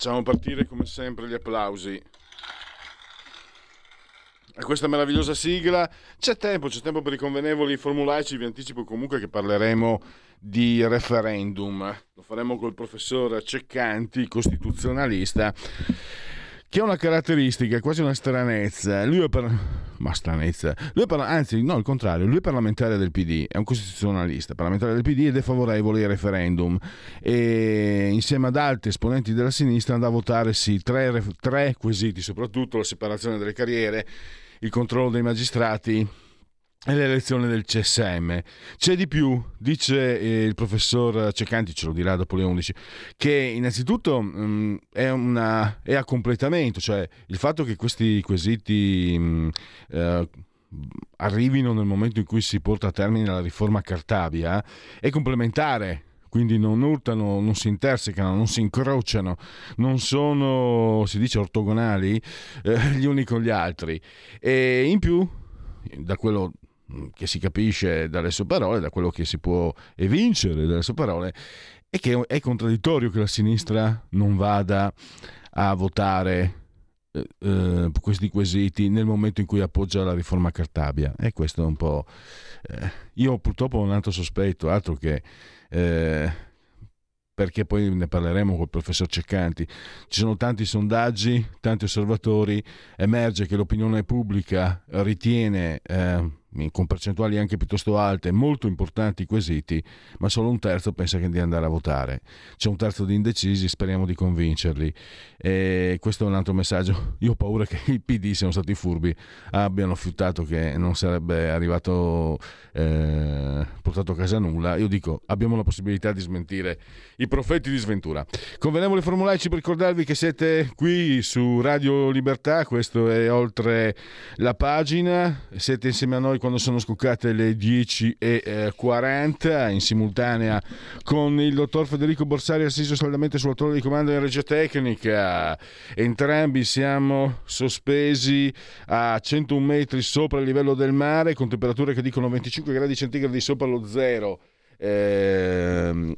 Facciamo partire come sempre gli applausi a questa meravigliosa sigla. C'è tempo per i convenevoli formulaici. Vi anticipo comunque che parleremo di referendum. Lo faremo col professor Ceccanti, costituzionalista, che ha una caratteristica, quasi una stranezza. Lui è parlamentare del PD, è un costituzionalista, parlamentare del PD, ed è favorevole ai referendum. E insieme ad altri esponenti della sinistra andava a votare sì, tre quesiti, soprattutto la separazione delle carriere, il controllo dei magistrati e l'elezione del CSM. C'è di più, dice il professor Ceccanti, ce lo dirà dopo le 11, che innanzitutto è a completamento, cioè il fatto che questi quesiti arrivino nel momento in cui si porta a termine la riforma Cartabia è complementare. Quindi non urtano, non si intersecano, non si incrociano, non sono, si dice, ortogonali gli uni con gli altri. E in più, da quello che si capisce dalle sue parole, da quello che si può evincere dalle sue parole, è che è contraddittorio che la sinistra non vada a votare questi quesiti nel momento in cui appoggia la riforma Cartabia. E questo è un po'... io purtroppo ho un altro sospetto, altro che... perché poi ne parleremo col professor Ceccanti. Ci sono tanti sondaggi, tanti osservatori, emerge che l'opinione pubblica ritiene, con percentuali anche piuttosto alte, molto importanti i quesiti, ma solo un terzo pensa di andare a votare. C'è un terzo di indecisi, speriamo di convincerli. E questo è un altro messaggio. Io ho paura che i PD siano stati furbi, abbiano fiutato che non sarebbe arrivato, portato a casa nulla. Io dico, abbiamo la possibilità di smentire i profeti di sventura. Convenevoli formulaici per ricordarvi che siete qui su Radio Libertà, questo è Oltre la pagina, siete insieme a noi quando sono scoccate le 10:40 in simultanea con il dottor Federico Borsari, assiso saldamente sulla torre di comando in regia tecnica. Entrambi siamo sospesi a 101 metri sopra il livello del mare, con temperature che dicono 25 gradi centigradi sopra lo zero. Interno,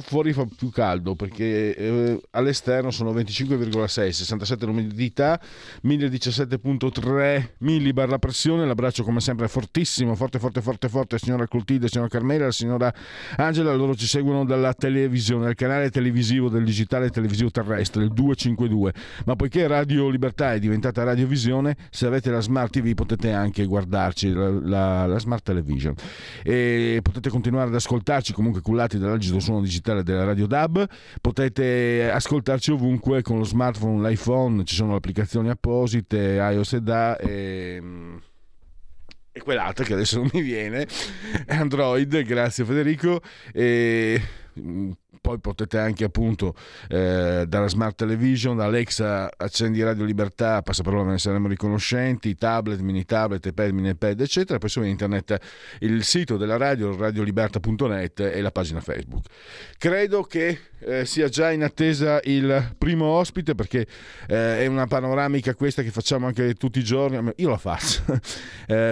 fuori fa più caldo perché all'esterno sono 25,6, 67 l'umidità, 1017,3 millibar la pressione. L'abbraccio come sempre è fortissimo, forte, signora Coltide, signora Carmela, la signora Angela. Loro ci seguono dalla televisione, dal canale televisivo del digitale televisivo terrestre, il 252. Ma poiché Radio Libertà è diventata Radiovisione, se avete la Smart TV potete anche guardarci, la Smart Television, e potete continuare ad ascoltarci comunque cullati dall'agito suono digitale della Radio DAB. Potete ascoltarci ovunque con lo smartphone, l'iPhone, ci sono applicazioni apposite iOS e quell'altra che adesso non mi viene, Android, grazie Federico. E poi potete anche appunto dalla Smart Television, da Alexa accendi Radio Libertà, passaparola ve ne saremo riconoscenti, tablet, mini tablet, iPad, mini iPad, eccetera. Poi su internet il sito della radio, radioliberta.net, e la pagina Facebook. Credo che sia già in attesa il primo ospite, perché è una panoramica questa che facciamo anche tutti i giorni, io la faccio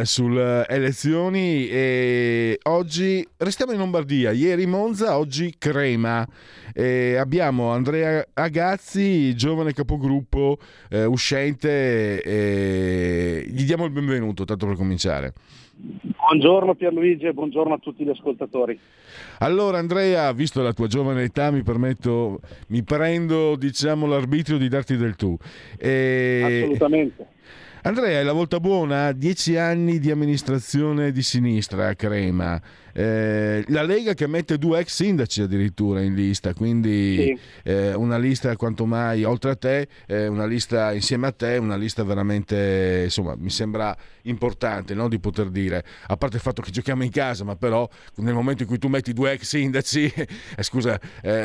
sulle elezioni, e oggi restiamo in Lombardia, ieri Monza, oggi Crema, e abbiamo Andrea Agazzi, giovane capogruppo uscente, e gli diamo il benvenuto tanto per cominciare. Buongiorno Pierluigi e buongiorno a tutti gli ascoltatori. Allora Andrea, visto la tua giovane età mi prendo diciamo l'arbitrio di darti del tu. Assolutamente. Andrea, è la volta buona, 10 anni di amministrazione di sinistra a Crema, La Lega che mette 2 ex sindaci addirittura in lista, quindi sì, una lista quanto mai oltre a te, una lista insieme a te, una lista veramente, insomma, mi sembra importante, no? Di poter dire, a parte il fatto che giochiamo in casa, ma però nel momento in cui tu metti 2 ex sindaci scusa,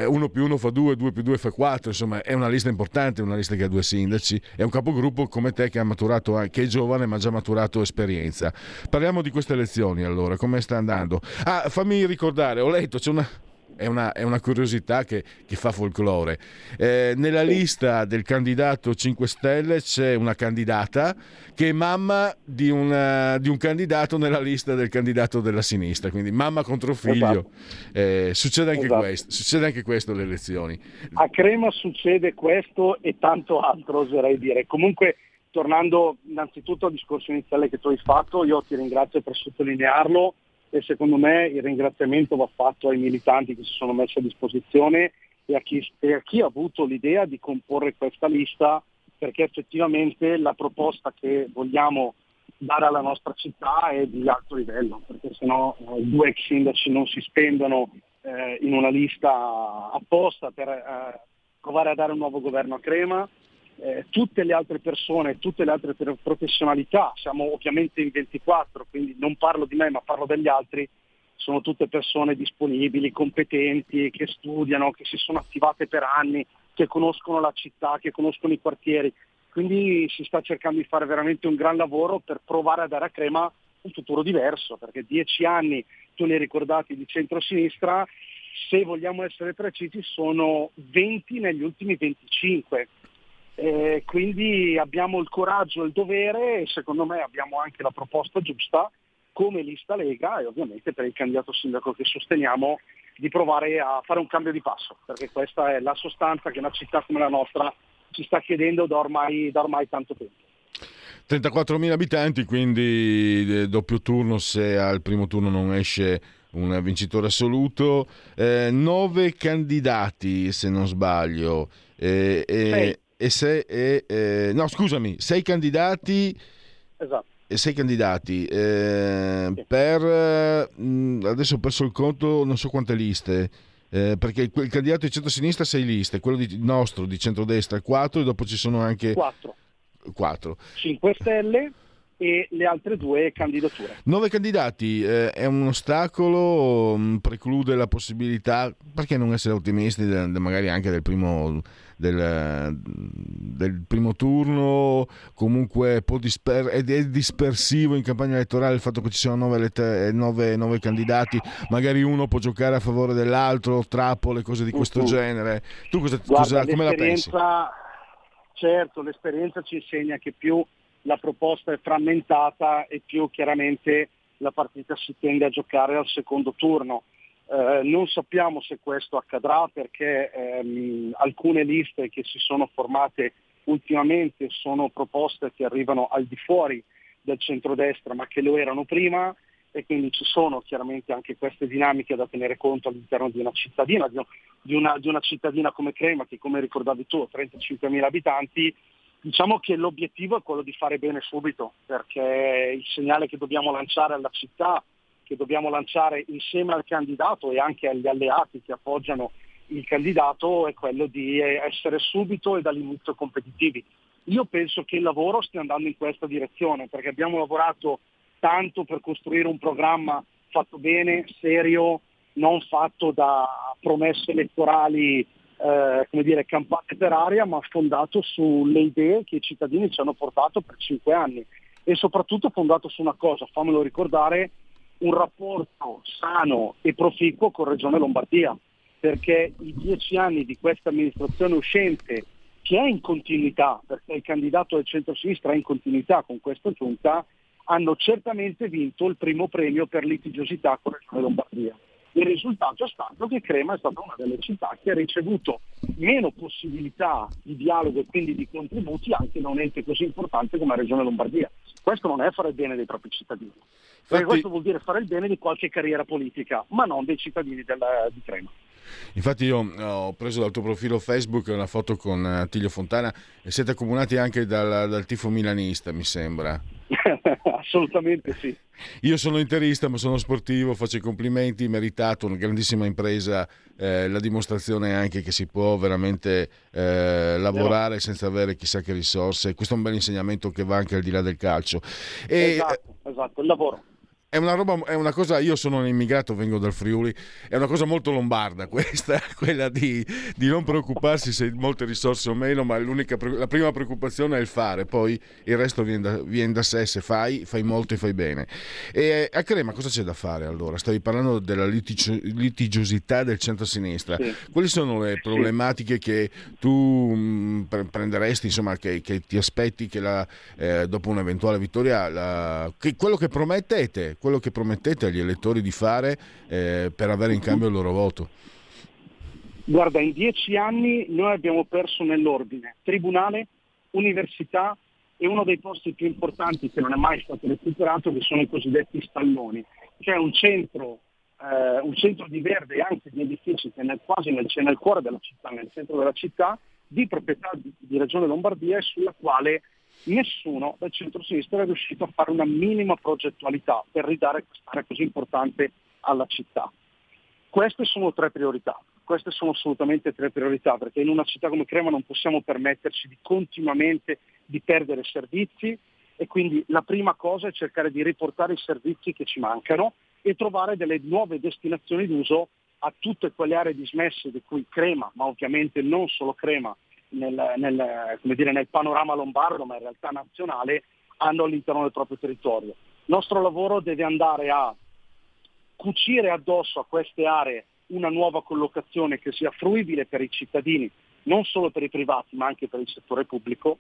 1 più 1 fa 2, 2 più 2 fa 4, insomma è una lista importante, una lista che ha 2 sindaci, è un capogruppo come te che ha maturato anche, è giovane ma ha già maturato esperienza. Parliamo di queste elezioni, allora come sta andando? Ah, fammi ricordare, ho letto, c'è una, è una curiosità che fa folklore. Nella lista del candidato 5 Stelle c'è una candidata che è mamma di un candidato nella lista del candidato della sinistra, quindi mamma contro figlio. Succede anche questo, succede anche questo alle elezioni. A Crema succede questo e tanto altro, oserei dire. Comunque, tornando innanzitutto al discorso iniziale che tu hai fatto, io ti ringrazio per sottolinearlo. E secondo me il ringraziamento va fatto ai militanti che si sono messi a disposizione e a chi ha avuto l'idea di comporre questa lista, perché effettivamente la proposta che vogliamo dare alla nostra città è di alto livello, perché sennò 2 ex sindaci non si spendono in una lista apposta per provare a dare un nuovo governo a Crema. Tutte le altre persone, tutte le altre professionalità, siamo ovviamente in 24, quindi non parlo di me ma parlo degli altri, sono tutte persone disponibili, competenti, che studiano, che si sono attivate per anni, che conoscono la città, che conoscono i quartieri, quindi si sta cercando di fare veramente un gran lavoro per provare a dare a Crema un futuro diverso, perché 10 anni, tu li hai ricordati, di centrosinistra, se vogliamo essere precisi sono 20 negli ultimi 25. Quindi abbiamo il coraggio e il dovere, e secondo me abbiamo anche la proposta giusta come lista Lega e ovviamente per il candidato sindaco che sosteniamo, di provare a fare un cambio di passo, perché questa è la sostanza che una città come la nostra ci sta chiedendo da ormai tanto tempo. 34.000 abitanti, quindi doppio turno se al primo turno non esce un vincitore assoluto, 9 candidati se non sbaglio, 6 candidati, esatto. 6 candidati sì. Adesso ho perso il conto, non so quante liste, perché il candidato di centrosinistra 6 liste, quello di centrodestra 4, e dopo ci sono anche 4. 5 Stelle e le altre 2 candidature. 9 candidati è un ostacolo, preclude la possibilità, perché non essere ottimisti magari anche del primo turno, comunque è dispersivo in campagna elettorale il fatto che ci siano 9 candidati, magari uno può giocare a favore dell'altro, trappole, cose di questo genere. Tu come la pensi? Certo, l'esperienza ci insegna che più la proposta è frammentata e più chiaramente la partita si tende a giocare al secondo turno. Non sappiamo se questo accadrà, perché alcune liste che si sono formate ultimamente sono proposte che arrivano al di fuori del centrodestra ma che lo erano prima, e quindi ci sono chiaramente anche queste dinamiche da tenere conto all'interno di una cittadina, di una cittadina come Crema che, come ricordavi tu, ha 35.000 abitanti. Diciamo che l'obiettivo è quello di fare bene subito, perché il segnale che dobbiamo lanciare alla città, che dobbiamo lanciare insieme al candidato e anche agli alleati che appoggiano il candidato, è quello di essere subito e dall'inizio competitivi. Io penso che il lavoro stia andando in questa direzione, perché abbiamo lavorato tanto per costruire un programma fatto bene, serio, non fatto da promesse elettorali campate per aria, ma fondato sulle idee che i cittadini ci hanno portato per 5 anni, e soprattutto fondato su una cosa, fammelo ricordare, un rapporto sano e proficuo con Regione Lombardia, perché i 10 anni di questa amministrazione uscente, che è in continuità, perché il candidato del centro-sinistra è in continuità con questa giunta, hanno certamente vinto il primo premio per litigiosità con Regione Lombardia. Il risultato è stato che Crema è stata una delle città che ha ricevuto meno possibilità di dialogo e quindi di contributi anche da un ente così importante come la Regione Lombardia. Questo non è fare il bene dei propri cittadini, perché questo vuol dire fare il bene di qualche carriera politica, ma non dei cittadini di Crema. Infatti io ho preso dal tuo profilo Facebook una foto con Attilio Fontana, e siete accomunati anche dal tifo milanista, mi sembra. Assolutamente sì. Io sono interista, ma sono sportivo, faccio i complimenti, meritato, una grandissima impresa, la dimostrazione anche che si può veramente lavorare senza avere chissà che risorse. Questo è un bel insegnamento che va anche al di là del calcio. Esatto, il lavoro. È una cosa, io sono un immigrato, vengo dal Friuli, è una cosa molto lombarda questa, quella di non preoccuparsi se molte risorse o meno, ma la prima preoccupazione è il fare, poi il resto viene da sé, se fai molto e fai bene. E a Crema cosa c'è da fare allora? Stavi parlando della litigiosità del centro-sinistra, sì. Quali sono le problematiche che tu prenderesti, insomma, che ti aspetti che dopo un'eventuale vittoria, quello che promettete agli elettori di fare per avere in cambio il loro voto? Guarda, in 10 anni noi abbiamo perso nell'ordine tribunale, università e uno dei posti più importanti che non è mai stato recuperato, che sono i cosiddetti stalloni, cioè un centro di verde e anche di edifici che c'è nel cuore della città, nel centro della città, di proprietà di Regione Lombardia, e sulla quale nessuno del centro-sinistra è riuscito a fare una minima progettualità per ridare quest'area così importante alla città. Queste sono assolutamente 3 priorità, perché in una città come Crema non possiamo permetterci di continuamente di perdere servizi, e quindi la prima cosa è cercare di riportare i servizi che ci mancano e trovare delle nuove destinazioni d'uso a tutte quelle aree dismesse di cui Crema, ma ovviamente non solo Crema, nel panorama lombardo, ma in realtà nazionale, hanno all'interno del proprio territorio. Il nostro lavoro deve andare a cucire addosso a queste aree una nuova collocazione che sia fruibile per i cittadini, non solo per i privati, ma anche per il settore pubblico.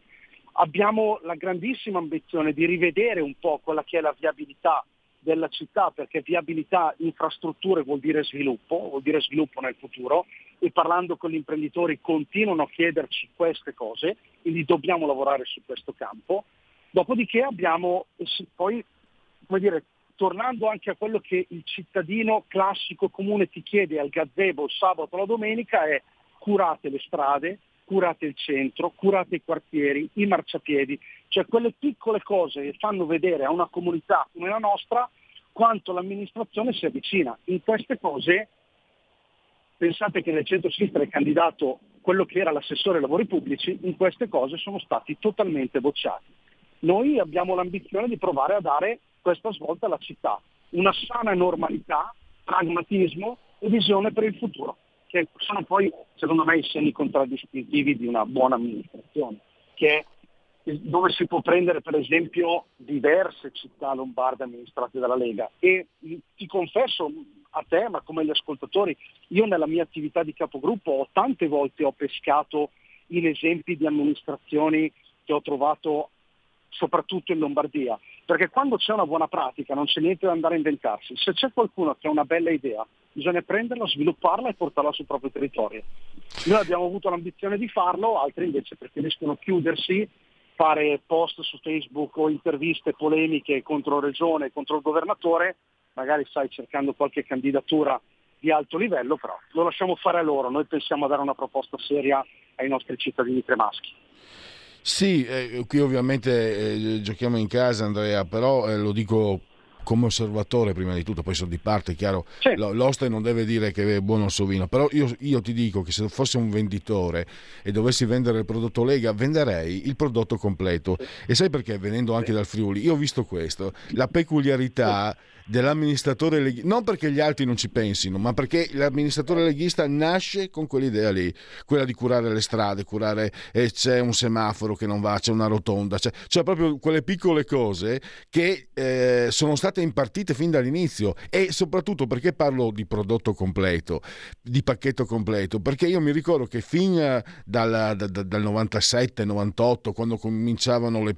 Abbiamo la grandissima ambizione di rivedere un po' quella che è la viabilità della città, perché viabilità, infrastrutture vuol dire sviluppo nel futuro, e parlando con gli imprenditori continuano a chiederci queste cose, quindi dobbiamo lavorare su questo campo. Dopodiché abbiamo, poi, tornando anche a quello che il cittadino classico comune ti chiede al gazebo il sabato o la domenica, è: curate le strade, curate il centro, curate i quartieri, i marciapiedi, cioè quelle piccole cose che fanno vedere a una comunità come la nostra quanto l'amministrazione si avvicina. In queste cose, pensate che nel centro-sinistra è candidato quello che era l'assessore ai lavori pubblici, in queste cose sono stati totalmente bocciati. Noi abbiamo l'ambizione di provare a dare questa svolta alla città, una sana normalità, pragmatismo e visione per il futuro, che sono poi, secondo me, i segni contraddistintivi di una buona amministrazione, che è dove si può prendere, per esempio, diverse città lombarde amministrate dalla Lega. E ti confesso a te, ma come agli ascoltatori, io nella mia attività di capogruppo tante volte ho pescato in esempi di amministrazioni che ho trovato soprattutto in Lombardia, perché quando c'è una buona pratica non c'è niente da andare a inventarsi. Se c'è qualcuno che ha una bella idea, bisogna prenderla, svilupparla e portarla sul proprio territorio. Noi abbiamo avuto l'ambizione di farlo, altri invece preferiscono chiudersi, fare post su Facebook o interviste polemiche contro Regione, contro il governatore, magari cercando qualche candidatura di alto livello, però lo lasciamo fare a loro. Noi pensiamo a dare una proposta seria ai nostri cittadini cremaschi. Sì, qui ovviamente giochiamo in casa, Andrea, però lo dico come osservatore prima di tutto, poi sono di parte, chiaro, sì. L'oste non deve dire che è buono il suo vino, però io ti dico che se fossi un venditore e dovessi vendere il prodotto Lega, venderei il prodotto completo, sì. E sai perché? Venendo anche dal Friuli, io ho visto questo, la peculiarità dell'amministratore leghista, non perché gli altri non ci pensino, ma perché l'amministratore leghista nasce con quell'idea lì, quella di curare le strade, c'è un semaforo che non va, c'è una rotonda, cioè proprio quelle piccole cose che sono state impartite fin dall'inizio. E soprattutto, perché parlo di prodotto completo, di pacchetto completo, perché io mi ricordo che fin dal 97-98, quando cominciavano il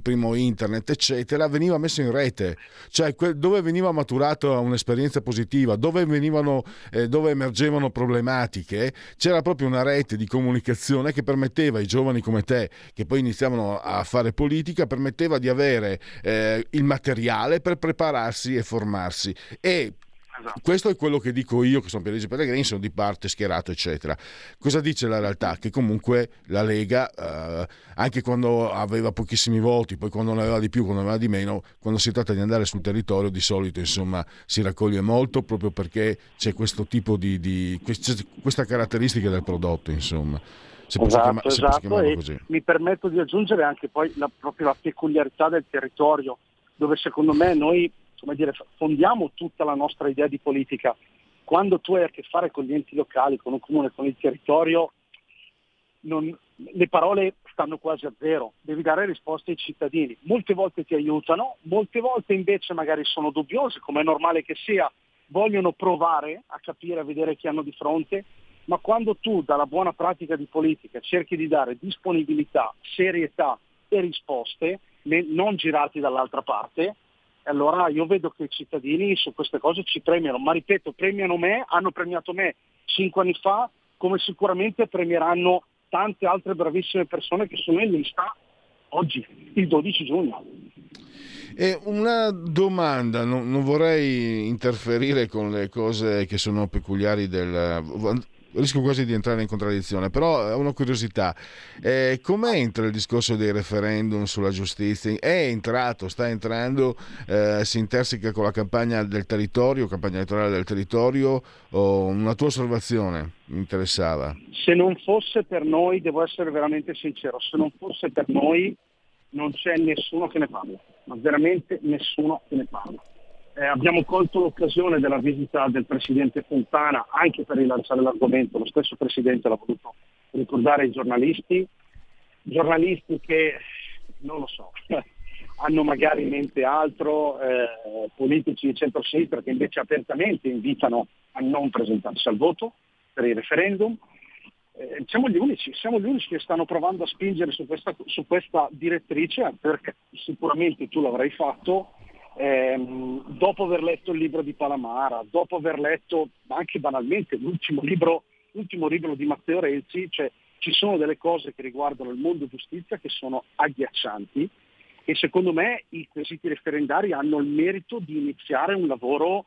primo internet eccetera, veniva messo in rete, cioè dove veniva maturata un'esperienza positiva, dove emergevano problematiche, c'era proprio una rete di comunicazione che permetteva ai giovani come te, che poi iniziavano a fare politica, permetteva di avere il materiale per prepararsi e formarsi. E Esatto. Questo è quello che dico io, che sono Pianesi Pellegrini, sono di parte, schierato, eccetera. Cosa dice la realtà? Che comunque la Lega, anche quando aveva pochissimi voti, poi quando ne aveva di più, quando ne aveva di meno, quando si tratta di andare sul territorio di solito, insomma, si raccoglie molto, proprio perché c'è questo tipo di questa caratteristica del prodotto, insomma. Esatto, e così. Mi permetto di aggiungere anche poi proprio la peculiarità del territorio, dove secondo me noi, come dire, fondiamo tutta la nostra idea di politica. Quando tu hai a che fare con gli enti locali, con un comune, con il territorio, le parole stanno quasi a zero, devi dare risposte ai cittadini. Molte volte ti aiutano, molte volte invece magari sono dubbiosi, come è normale che sia, vogliono provare a capire, a vedere chi hanno di fronte, ma quando tu dalla buona pratica di politica cerchi di dare disponibilità, serietà e risposte, non girarti dall'altra parte, allora io vedo che i cittadini su queste cose ci premiano, ma ripeto, premiano me, hanno premiato me 5 anni fa, come sicuramente premieranno tante altre bravissime persone che sono in lista oggi, il 12 giugno. E una domanda, non vorrei interferire con le cose che sono peculiari del... rischio quasi di entrare in contraddizione, però è una curiosità, come entra il discorso dei referendum sulla giustizia? È entrato, sta entrando, si interseca con la campagna del territorio, campagna elettorale del territorio? Una tua osservazione mi interessava. Se non fosse per noi, devo essere veramente sincero, se non fosse per noi non c'è nessuno che ne parla, ma veramente nessuno che ne parla. Abbiamo colto l'occasione della visita del Presidente Fontana anche per rilanciare l'argomento, lo stesso Presidente l'ha voluto ricordare ai giornalisti che, non lo so, hanno magari in mente altro, politici di centrosinistra che invece apertamente invitano a non presentarsi al voto per il referendum. Siamo gli unici che stanno provando a spingere su questa direttrice, perché sicuramente tu l'avrai fatto. Dopo aver letto il libro di Palamara, dopo aver letto anche banalmente l'ultimo libro di Matteo Renzi, cioè ci sono delle cose che riguardano il mondo giustizia che sono agghiaccianti, e secondo me i quesiti referendari hanno il merito di iniziare un lavoro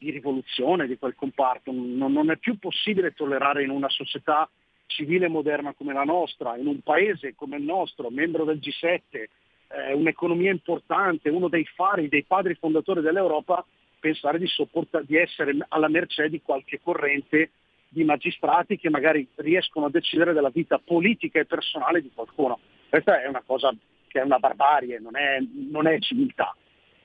di rivoluzione di quel comparto. Non è più possibile tollerare in una società civile e moderna come la nostra, in un paese come il nostro, membro del G7, un'economia importante, uno dei fari, dei padri fondatori dell'Europa, pensare di essere alla mercé di qualche corrente di magistrati che magari riescono a decidere della vita politica e personale di qualcuno. Questa è una cosa che è una barbarie, non è civiltà.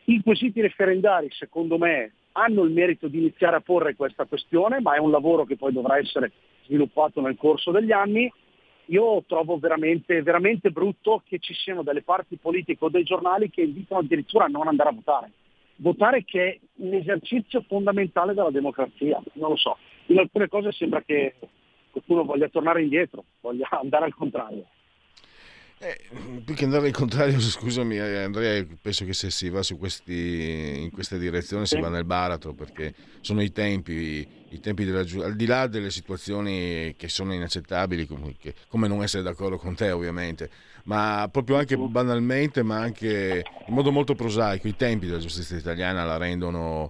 I quesiti referendari, secondo me, hanno il merito di iniziare a porre questa questione, ma è un lavoro che poi dovrà essere sviluppato nel corso degli anni. Io trovo veramente, veramente brutto che ci siano delle parti politiche o dei giornali che invitano addirittura a non andare a votare. Votare, che è un esercizio fondamentale della democrazia, non lo so. In alcune cose sembra che qualcuno voglia tornare indietro, voglia andare al contrario. Più che andare al contrario, scusami Andrea, penso che se si va in questa direzione si va nel baratro, perché sono i tempi al di là delle situazioni che sono inaccettabili, come non essere d'accordo con te ovviamente, ma proprio anche banalmente, ma anche in modo molto prosaico, i tempi della giustizia italiana la rendono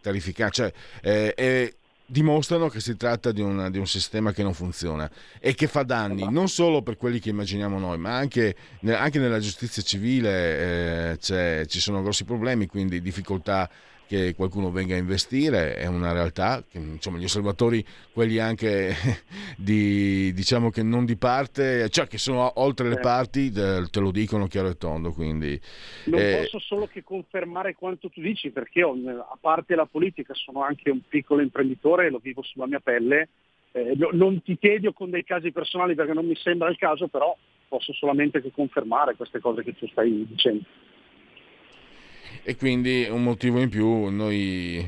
terrificante, cioè dimostrano che si tratta di un sistema che non funziona e che fa danni non solo per quelli che immaginiamo noi, ma anche nella giustizia civile ci sono grossi problemi, quindi difficoltà che qualcuno venga a investire è una realtà che, insomma, gli osservatori, quelli anche diciamo che non di parte, cioè che sono oltre le parti, te lo dicono chiaro e tondo, quindi non posso solo che confermare quanto tu dici, perché io, a parte la politica, sono anche un piccolo imprenditore e lo vivo sulla mia pelle. Non ti tedio con dei casi personali perché non mi sembra il caso, però posso solamente che confermare queste cose che tu stai dicendo. E quindi un motivo in più, noi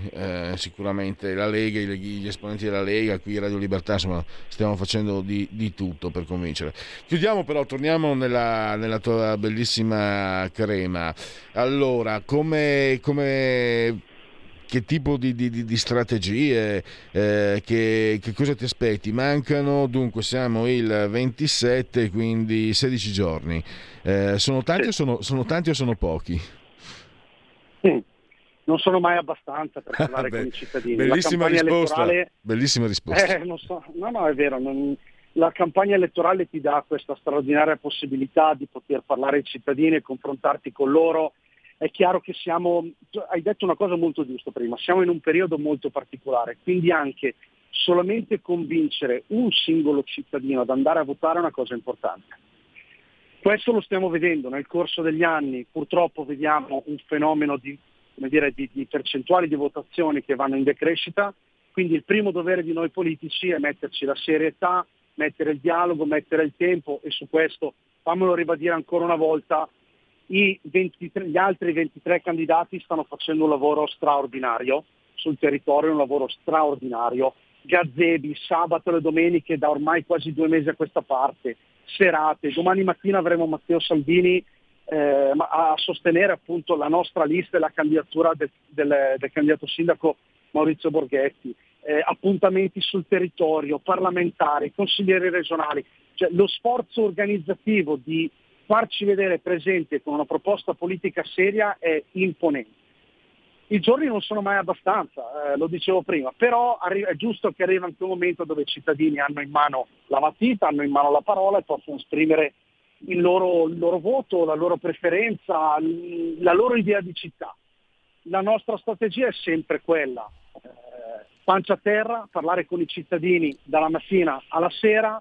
sicuramente la Lega, gli esponenti della Lega, qui Radio Libertà, insomma, stiamo facendo di tutto per convincere. Chiudiamo però, torniamo nella tua bellissima Crema. Allora, come che tipo di strategie, che cosa ti aspetti? Mancano, dunque siamo il 27, quindi 16 giorni. Sono tanti o sono pochi? non sono mai abbastanza per parlare con i cittadini. Bellissima risposta. No, è vero. La campagna elettorale ti dà questa straordinaria possibilità di poter parlare ai cittadini e confrontarti con loro. È chiaro che hai detto una cosa molto giusta prima, siamo in un periodo molto particolare, quindi anche solamente convincere un singolo cittadino ad andare a votare è una cosa importante. Questo lo stiamo vedendo nel corso degli anni, purtroppo vediamo un fenomeno di percentuali di votazioni che vanno in decrescita, quindi il primo dovere di noi politici è metterci la serietà, mettere il dialogo, mettere il tempo, e su questo, fammelo ribadire ancora una volta, gli altri 23 candidati stanno facendo un lavoro straordinario sul territorio, un lavoro straordinario, gazebi, sabato e le domeniche da ormai quasi 2 mesi a questa parte, serate, domani mattina avremo Matteo Salvini a sostenere appunto la nostra lista e la candidatura del candidato sindaco Maurizio Borghetti, appuntamenti sul territorio, parlamentari, consiglieri regionali, cioè lo sforzo organizzativo di farci vedere presente con una proposta politica seria è imponente. I giorni non sono mai abbastanza, lo dicevo prima, però è giusto che arrivi anche un momento dove i cittadini hanno in mano la matita, hanno in mano la parola e possono esprimere il loro voto, la loro preferenza, la loro idea di città. La nostra strategia è sempre quella, pancia a terra, parlare con i cittadini dalla mattina alla sera,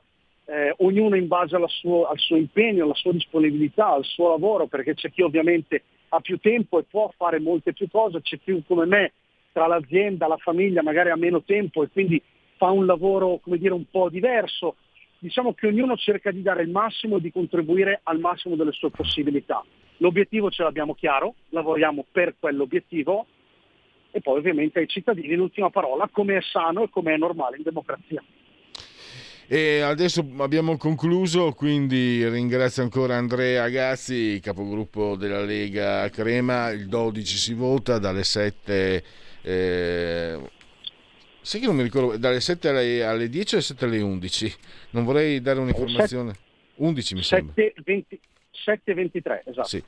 ognuno in base al suo impegno, alla sua disponibilità, al suo lavoro, perché c'è chi ovviamente ha più tempo e può fare molte più cose, c'è chi come me tra l'azienda, la famiglia magari ha meno tempo e quindi fa un lavoro, come dire, un po' diverso. Diciamo che ognuno cerca di dare il massimo e di contribuire al massimo delle sue possibilità. L'obiettivo ce l'abbiamo chiaro, lavoriamo per quell'obiettivo e poi ovviamente ai cittadini l'ultima parola, come è sano e come è normale in democrazia. E adesso abbiamo concluso, quindi ringrazio ancora Andrea Agazzi, capogruppo della Lega Crema. Il 12 si vota dalle 7, sai che non mi ricordo, dalle 7 alle 10 o alle 7 alle 11? Non vorrei dare un'informazione. 11 mi sembra. 7:23, esatto. Sì.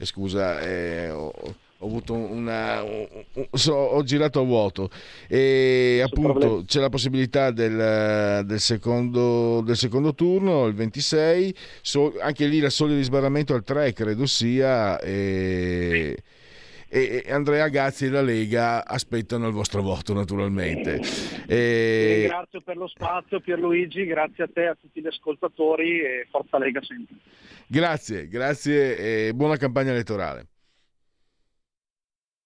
Scusa, ho avuto ho girato a vuoto e appunto c'è la possibilità del secondo turno il 26, anche lì la soglia di sbarramento al 3 credo sia, e Andrea Agazzi e la Lega aspettano il vostro voto naturalmente. Ringrazio per lo spazio Pierluigi, grazie a te, a tutti gli ascoltatori e forza Lega sempre. Grazie e buona campagna elettorale.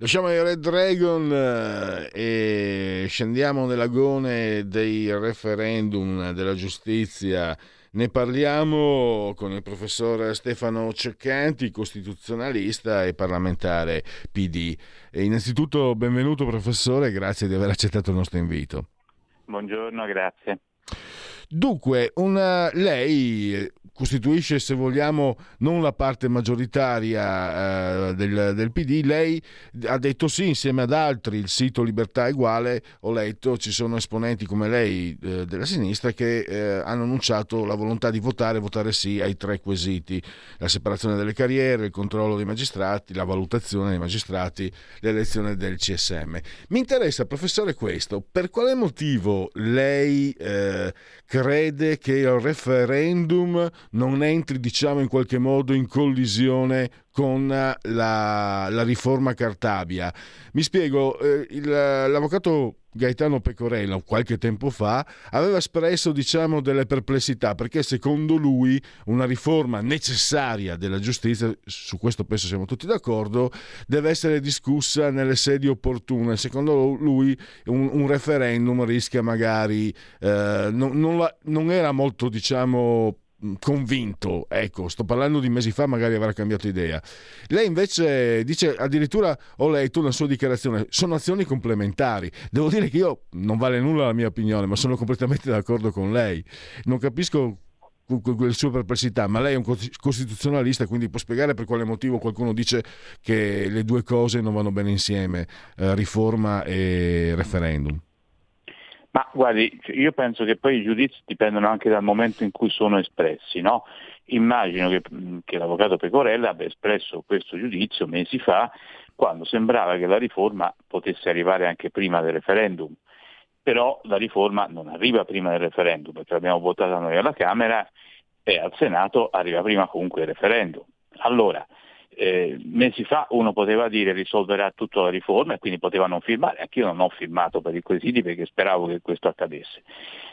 Lasciamo i Red Dragon e scendiamo nell'agone dei referendum, della giustizia. Ne parliamo con il professor Stefano Ceccanti, costituzionalista e parlamentare PD. E innanzitutto benvenuto professore, grazie di aver accettato il nostro invito. Buongiorno, grazie. Dunque, lei costituisce, se vogliamo, non la parte maggioritaria del PD. Lei ha detto sì insieme ad altri, il sito Libertà è uguale, ho letto, ci sono esponenti come lei della sinistra che hanno annunciato la volontà di votare sì ai tre quesiti: la separazione delle carriere, il controllo dei magistrati, la valutazione dei magistrati, l'elezione del CSM. Mi interessa, professore, questo: per quale motivo lei crede che il referendum non entri, diciamo, in qualche modo in collisione con la riforma Cartabia? Mi spiego, l'avvocato Gaetano Pecorella qualche tempo fa aveva espresso, diciamo, delle perplessità perché secondo lui una riforma necessaria della giustizia, su questo penso siamo tutti d'accordo, deve essere discussa nelle sedi opportune. Secondo lui un referendum rischia magari non era molto, diciamo, convinto, ecco, sto parlando di mesi fa, magari avrà cambiato idea. Lei invece dice, addirittura ho letto una sua dichiarazione, sono azioni complementari. Devo dire che io, non vale nulla la mia opinione, ma sono completamente d'accordo con lei. Non capisco le sue perplessità, ma lei è un costituzionalista, quindi può spiegare per quale motivo qualcuno dice che le due cose non vanno bene insieme, riforma e referendum. Ma guardi, io penso che poi i giudizi dipendono anche dal momento in cui sono espressi, no? Immagino che l'avvocato Pecorella abbia espresso questo giudizio mesi fa, quando sembrava che la riforma potesse arrivare anche prima del referendum. Però la riforma non arriva prima del referendum, perché l'abbiamo votata noi alla Camera e al Senato arriva prima comunque il referendum. Allora, mesi fa uno poteva dire risolverà tutta la riforma e quindi poteva non firmare. Anch'io non ho firmato per i quesiti perché speravo che questo accadesse,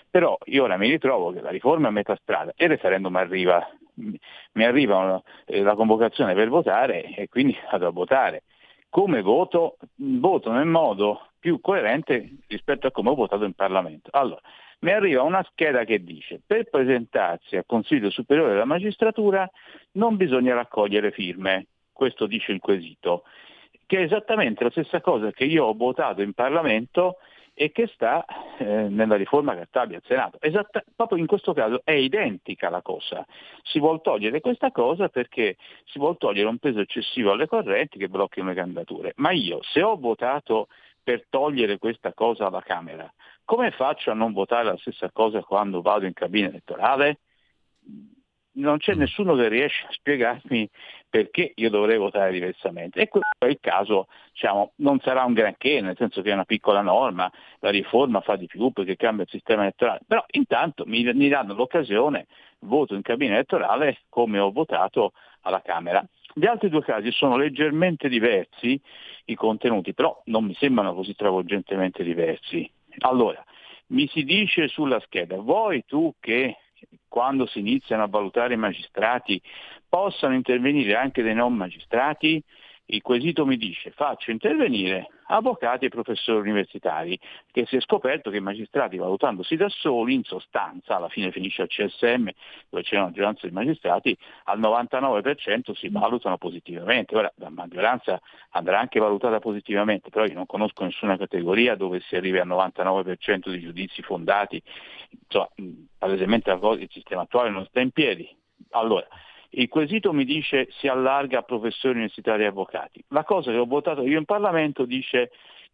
però io ora mi ritrovo che la riforma è a metà strada e il referendum arriva, mi arriva la convocazione per votare e quindi vado a votare. Come voto nel modo più coerente rispetto a come ho votato in Parlamento. Allora, mi arriva una scheda che dice: per presentarsi al Consiglio Superiore della Magistratura non bisogna raccogliere firme. Questo dice il quesito, che è esattamente la stessa cosa che io ho votato in Parlamento e che sta nella riforma Cartabia al Senato. Proprio in questo caso è identica la cosa. Si vuol togliere questa cosa perché si vuol togliere un peso eccessivo alle correnti che blocchino le candidature. Ma io, se ho votato per togliere questa cosa alla Camera, come faccio a non votare la stessa cosa quando vado in cabina elettorale? Non c'è nessuno che riesce a spiegarmi perché io dovrei votare diversamente. E questo è il caso, diciamo, non sarà un granché, nel senso che è una piccola norma, la riforma fa di più perché cambia il sistema elettorale, però intanto mi danno l'occasione, voto in cabina elettorale come ho votato alla Camera. Gli altri due casi sono leggermente diversi i contenuti, però non mi sembrano così travolgentemente diversi. Allora, mi si dice sulla scheda: vuoi tu che quando si iniziano a valutare i magistrati possano intervenire anche dei non magistrati? Il quesito mi dice: faccio intervenire avvocati e professori universitari, che si è scoperto che i magistrati, valutandosi da soli, in sostanza, alla fine finisce al CSM, dove c'è una maggioranza dei magistrati, al 99% si valutano positivamente. Ora la maggioranza andrà anche valutata positivamente, però io non conosco nessuna categoria dove si arrivi al 99% di giudizi fondati. Insomma, palesemente il sistema attuale non sta in piedi. Allora, il quesito mi dice si allarga a professori universitari e avvocati. La cosa che ho votato io in Parlamento dice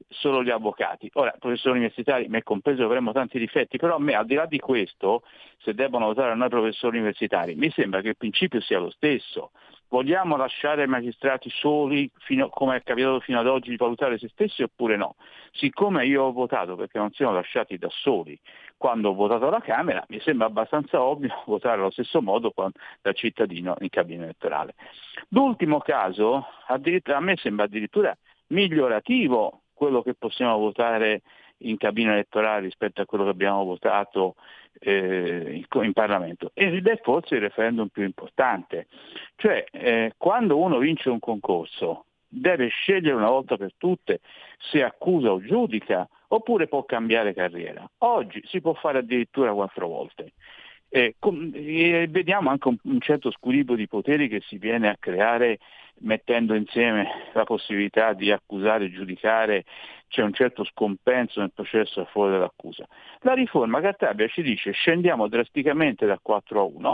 solo gli avvocati. Ora, professori universitari, me compreso, avremmo tanti difetti, però a me, al di là di questo, se debbono votare a noi professori universitari, mi sembra che il principio sia lo stesso. Vogliamo lasciare i magistrati soli, come è capitato fino ad oggi, di valutare se stessi oppure no? Siccome io ho votato perché non siano lasciati da soli quando ho votato alla Camera, mi sembra abbastanza ovvio votare allo stesso modo da cittadino in cabina elettorale. L'ultimo caso, a me sembra addirittura migliorativo quello che possiamo votare in cabina elettorale rispetto a quello che abbiamo votato in Parlamento, ed è forse il referendum più importante. Cioè, quando uno vince un concorso deve scegliere una volta per tutte se accusa o giudica oppure può cambiare carriera. Oggi si può fare addirittura 4 volte. E vediamo anche un certo squilibrio di poteri che si viene a creare mettendo insieme la possibilità di accusare e giudicare, c'è un certo scompenso nel processo a favore dell'accusa. La riforma Cartabia ci dice scendiamo drasticamente da 4-1,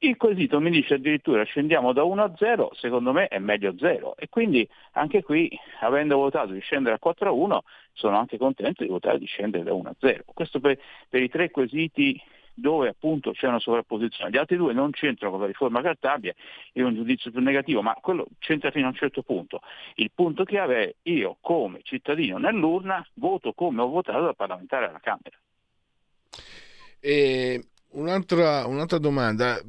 il quesito mi dice addirittura scendiamo da 1-0, secondo me è meglio 0, e quindi anche qui, avendo votato di scendere a 4-1, sono anche contento di votare di scendere da 1-0. Questo per i 3 quesiti dove appunto c'è una sovrapposizione. Gli altri 2 non c'entrano con la riforma Cartabia, è un giudizio più negativo, ma quello c'entra fino a un certo punto. Il punto chiave è: io come cittadino nell'urna voto come ho votato da parlamentare alla Camera. E un'altra domanda,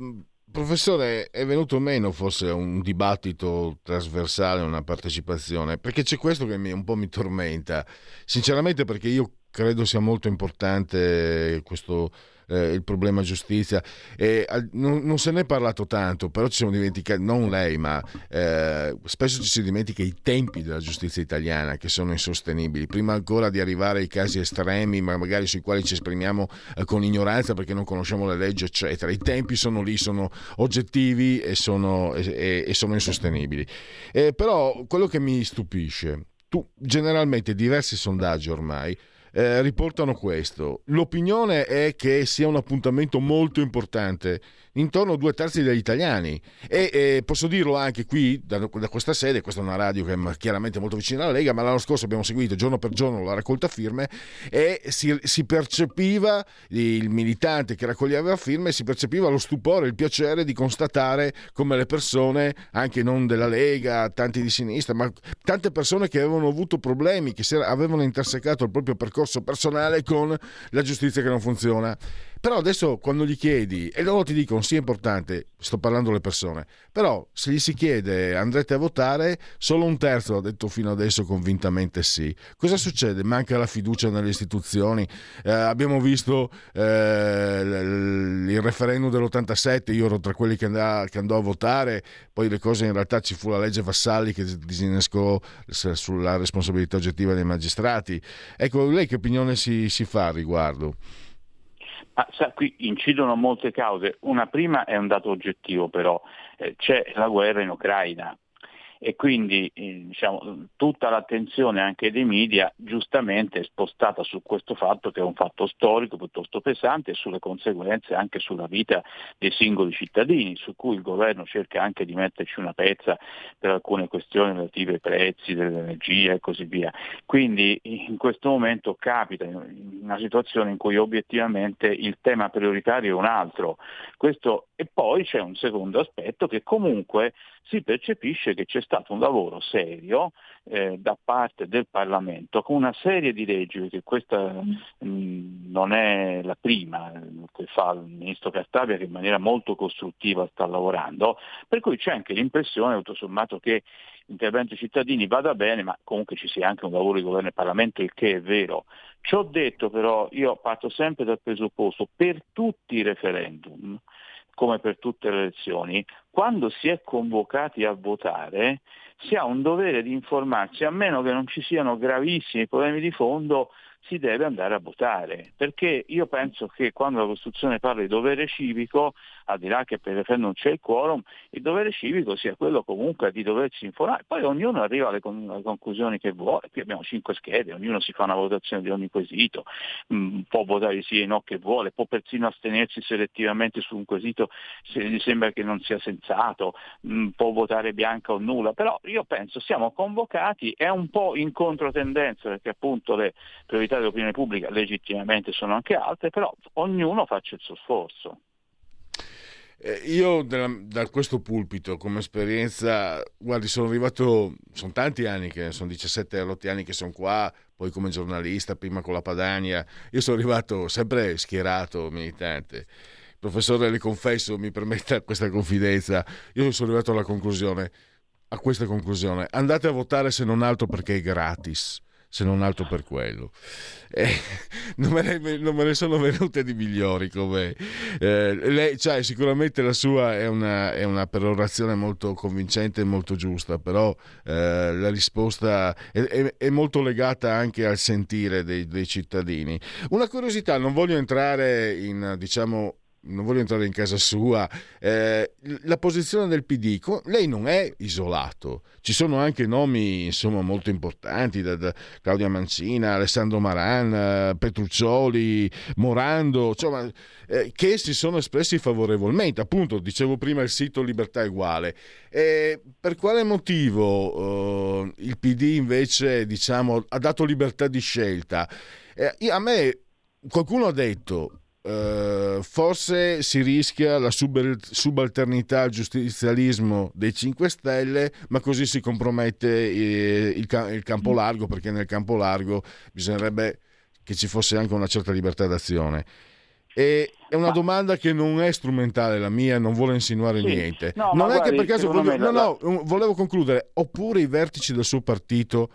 professore, è venuto meno forse un dibattito trasversale, una partecipazione, perché c'è questo che un po' mi tormenta, sinceramente, perché io credo sia molto importante questo il problema giustizia, non se ne è parlato tanto, però ci siamo dimenticati, non lei ma spesso ci si dimentica i tempi della giustizia italiana, che sono insostenibili, prima ancora di arrivare ai casi estremi, ma magari sui quali ci esprimiamo con ignoranza perché non conosciamo le leggi eccetera. I tempi sono lì, sono oggettivi e sono insostenibili, però quello che mi stupisce, generalmente diversi sondaggi ormai riportano questo. L'opinione è che sia un appuntamento molto importante, intorno a 2/3 degli italiani, e posso dirlo anche qui da questa sede. Questa è una radio che è chiaramente molto vicina alla Lega, ma l'anno scorso abbiamo seguito giorno per giorno la raccolta firme e si percepiva il militante che raccoglieva firme, si percepiva lo stupore, il piacere di constatare come le persone, anche non della Lega, tanti di sinistra, ma tante persone che avevano avuto problemi, che avevano intersecato il proprio percorso personale con la giustizia che non funziona. Però adesso quando gli chiedi, e loro ti dicono sì è importante, sto parlando alle persone, però se gli si chiede andrete a votare, solo 1/3 ha detto fino adesso convintamente sì. Cosa succede? Manca la fiducia nelle istituzioni. Abbiamo visto il referendum dell'87, io ero tra quelli che andò a votare, poi le cose in realtà ci fu la legge Vassalli che disinnescò sulla responsabilità oggettiva dei magistrati. Ecco, lei che opinione si fa al riguardo? Ah, sa, qui incidono molte cause. Una prima è un dato oggettivo, però c'è la guerra in Ucraina e quindi tutta l'attenzione anche dei media giustamente è spostata su questo fatto, che è un fatto storico piuttosto pesante, e sulle conseguenze anche sulla vita dei singoli cittadini, su cui il governo cerca anche di metterci una pezza per alcune questioni relative ai prezzi dell'energia e così via. Quindi in questo momento capita una situazione in cui obiettivamente il tema prioritario è un altro. Questo. E poi c'è un secondo aspetto, che comunque si percepisce che c'è stato un lavoro serio da parte del Parlamento, con una serie di leggi, perché questa non è la prima che fa il ministro Cartabia, che in maniera molto costruttiva sta lavorando, per cui c'è anche l'impressione, tutto sommato, che l'intervento ai cittadini vada bene, ma comunque ci sia anche un lavoro di governo e Parlamento, il che è vero. Ciò detto, però, io parto sempre dal presupposto, per tutti i referendum, come per tutte le elezioni, quando si è convocati a votare si ha un dovere di informarsi, a meno che non ci siano gravissimi problemi di fondo si deve andare a votare, perché io penso che quando la Costituzione parla di dovere civico, al di là che per il referendum c'è il quorum, il dovere civico sia quello comunque di doversi informare, poi ognuno arriva alle conclusioni che vuole, qui abbiamo 5 schede, ognuno si fa una votazione di ogni quesito, può votare sì e no che vuole, può persino astenersi selettivamente su un quesito se gli sembra che non sia sensato, può votare bianca o nulla, però io penso siamo convocati, è un po' in controtendenza perché appunto le priorità dell'opinione pubblica legittimamente sono anche altre, però ognuno faccia il suo sforzo. Io da questo pulpito come esperienza, guardi, sono arrivato, sono tanti anni, che sono 17-18 anni che sono qua, poi come giornalista, prima con la Padania, io sono arrivato sempre schierato, militante. Professore, le confesso, mi permetta questa confidenza, io sono arrivato alla conclusione, a questa conclusione: andate a votare se non altro perché è gratis. se non altro per quello. Non me ne sono venute di migliori come lei, cioè, sicuramente la sua è una perorazione molto convincente e molto giusta, però la risposta è molto legata anche al sentire dei cittadini. Una curiosità, non voglio entrare in casa sua, la posizione del PD, lei non è isolato, ci sono anche nomi insomma molto importanti, da Claudia Mancina, Alessandro Maran, Petruccioli, Morando, insomma, che si sono espressi favorevolmente, appunto dicevo prima il sito Libertà Eguale. Per quale motivo il PD invece ha dato libertà di scelta? A me qualcuno ha detto forse si rischia la subalternità al giustizialismo dei 5 Stelle, ma così si compromette il campo largo, perché nel campo largo bisognerebbe che ci fosse anche una certa libertà d'azione. E è una domanda che non è strumentale la mia, non vuole insinuare niente. No, non è guardi, che per caso volevo concludere, oppure i vertici del suo partito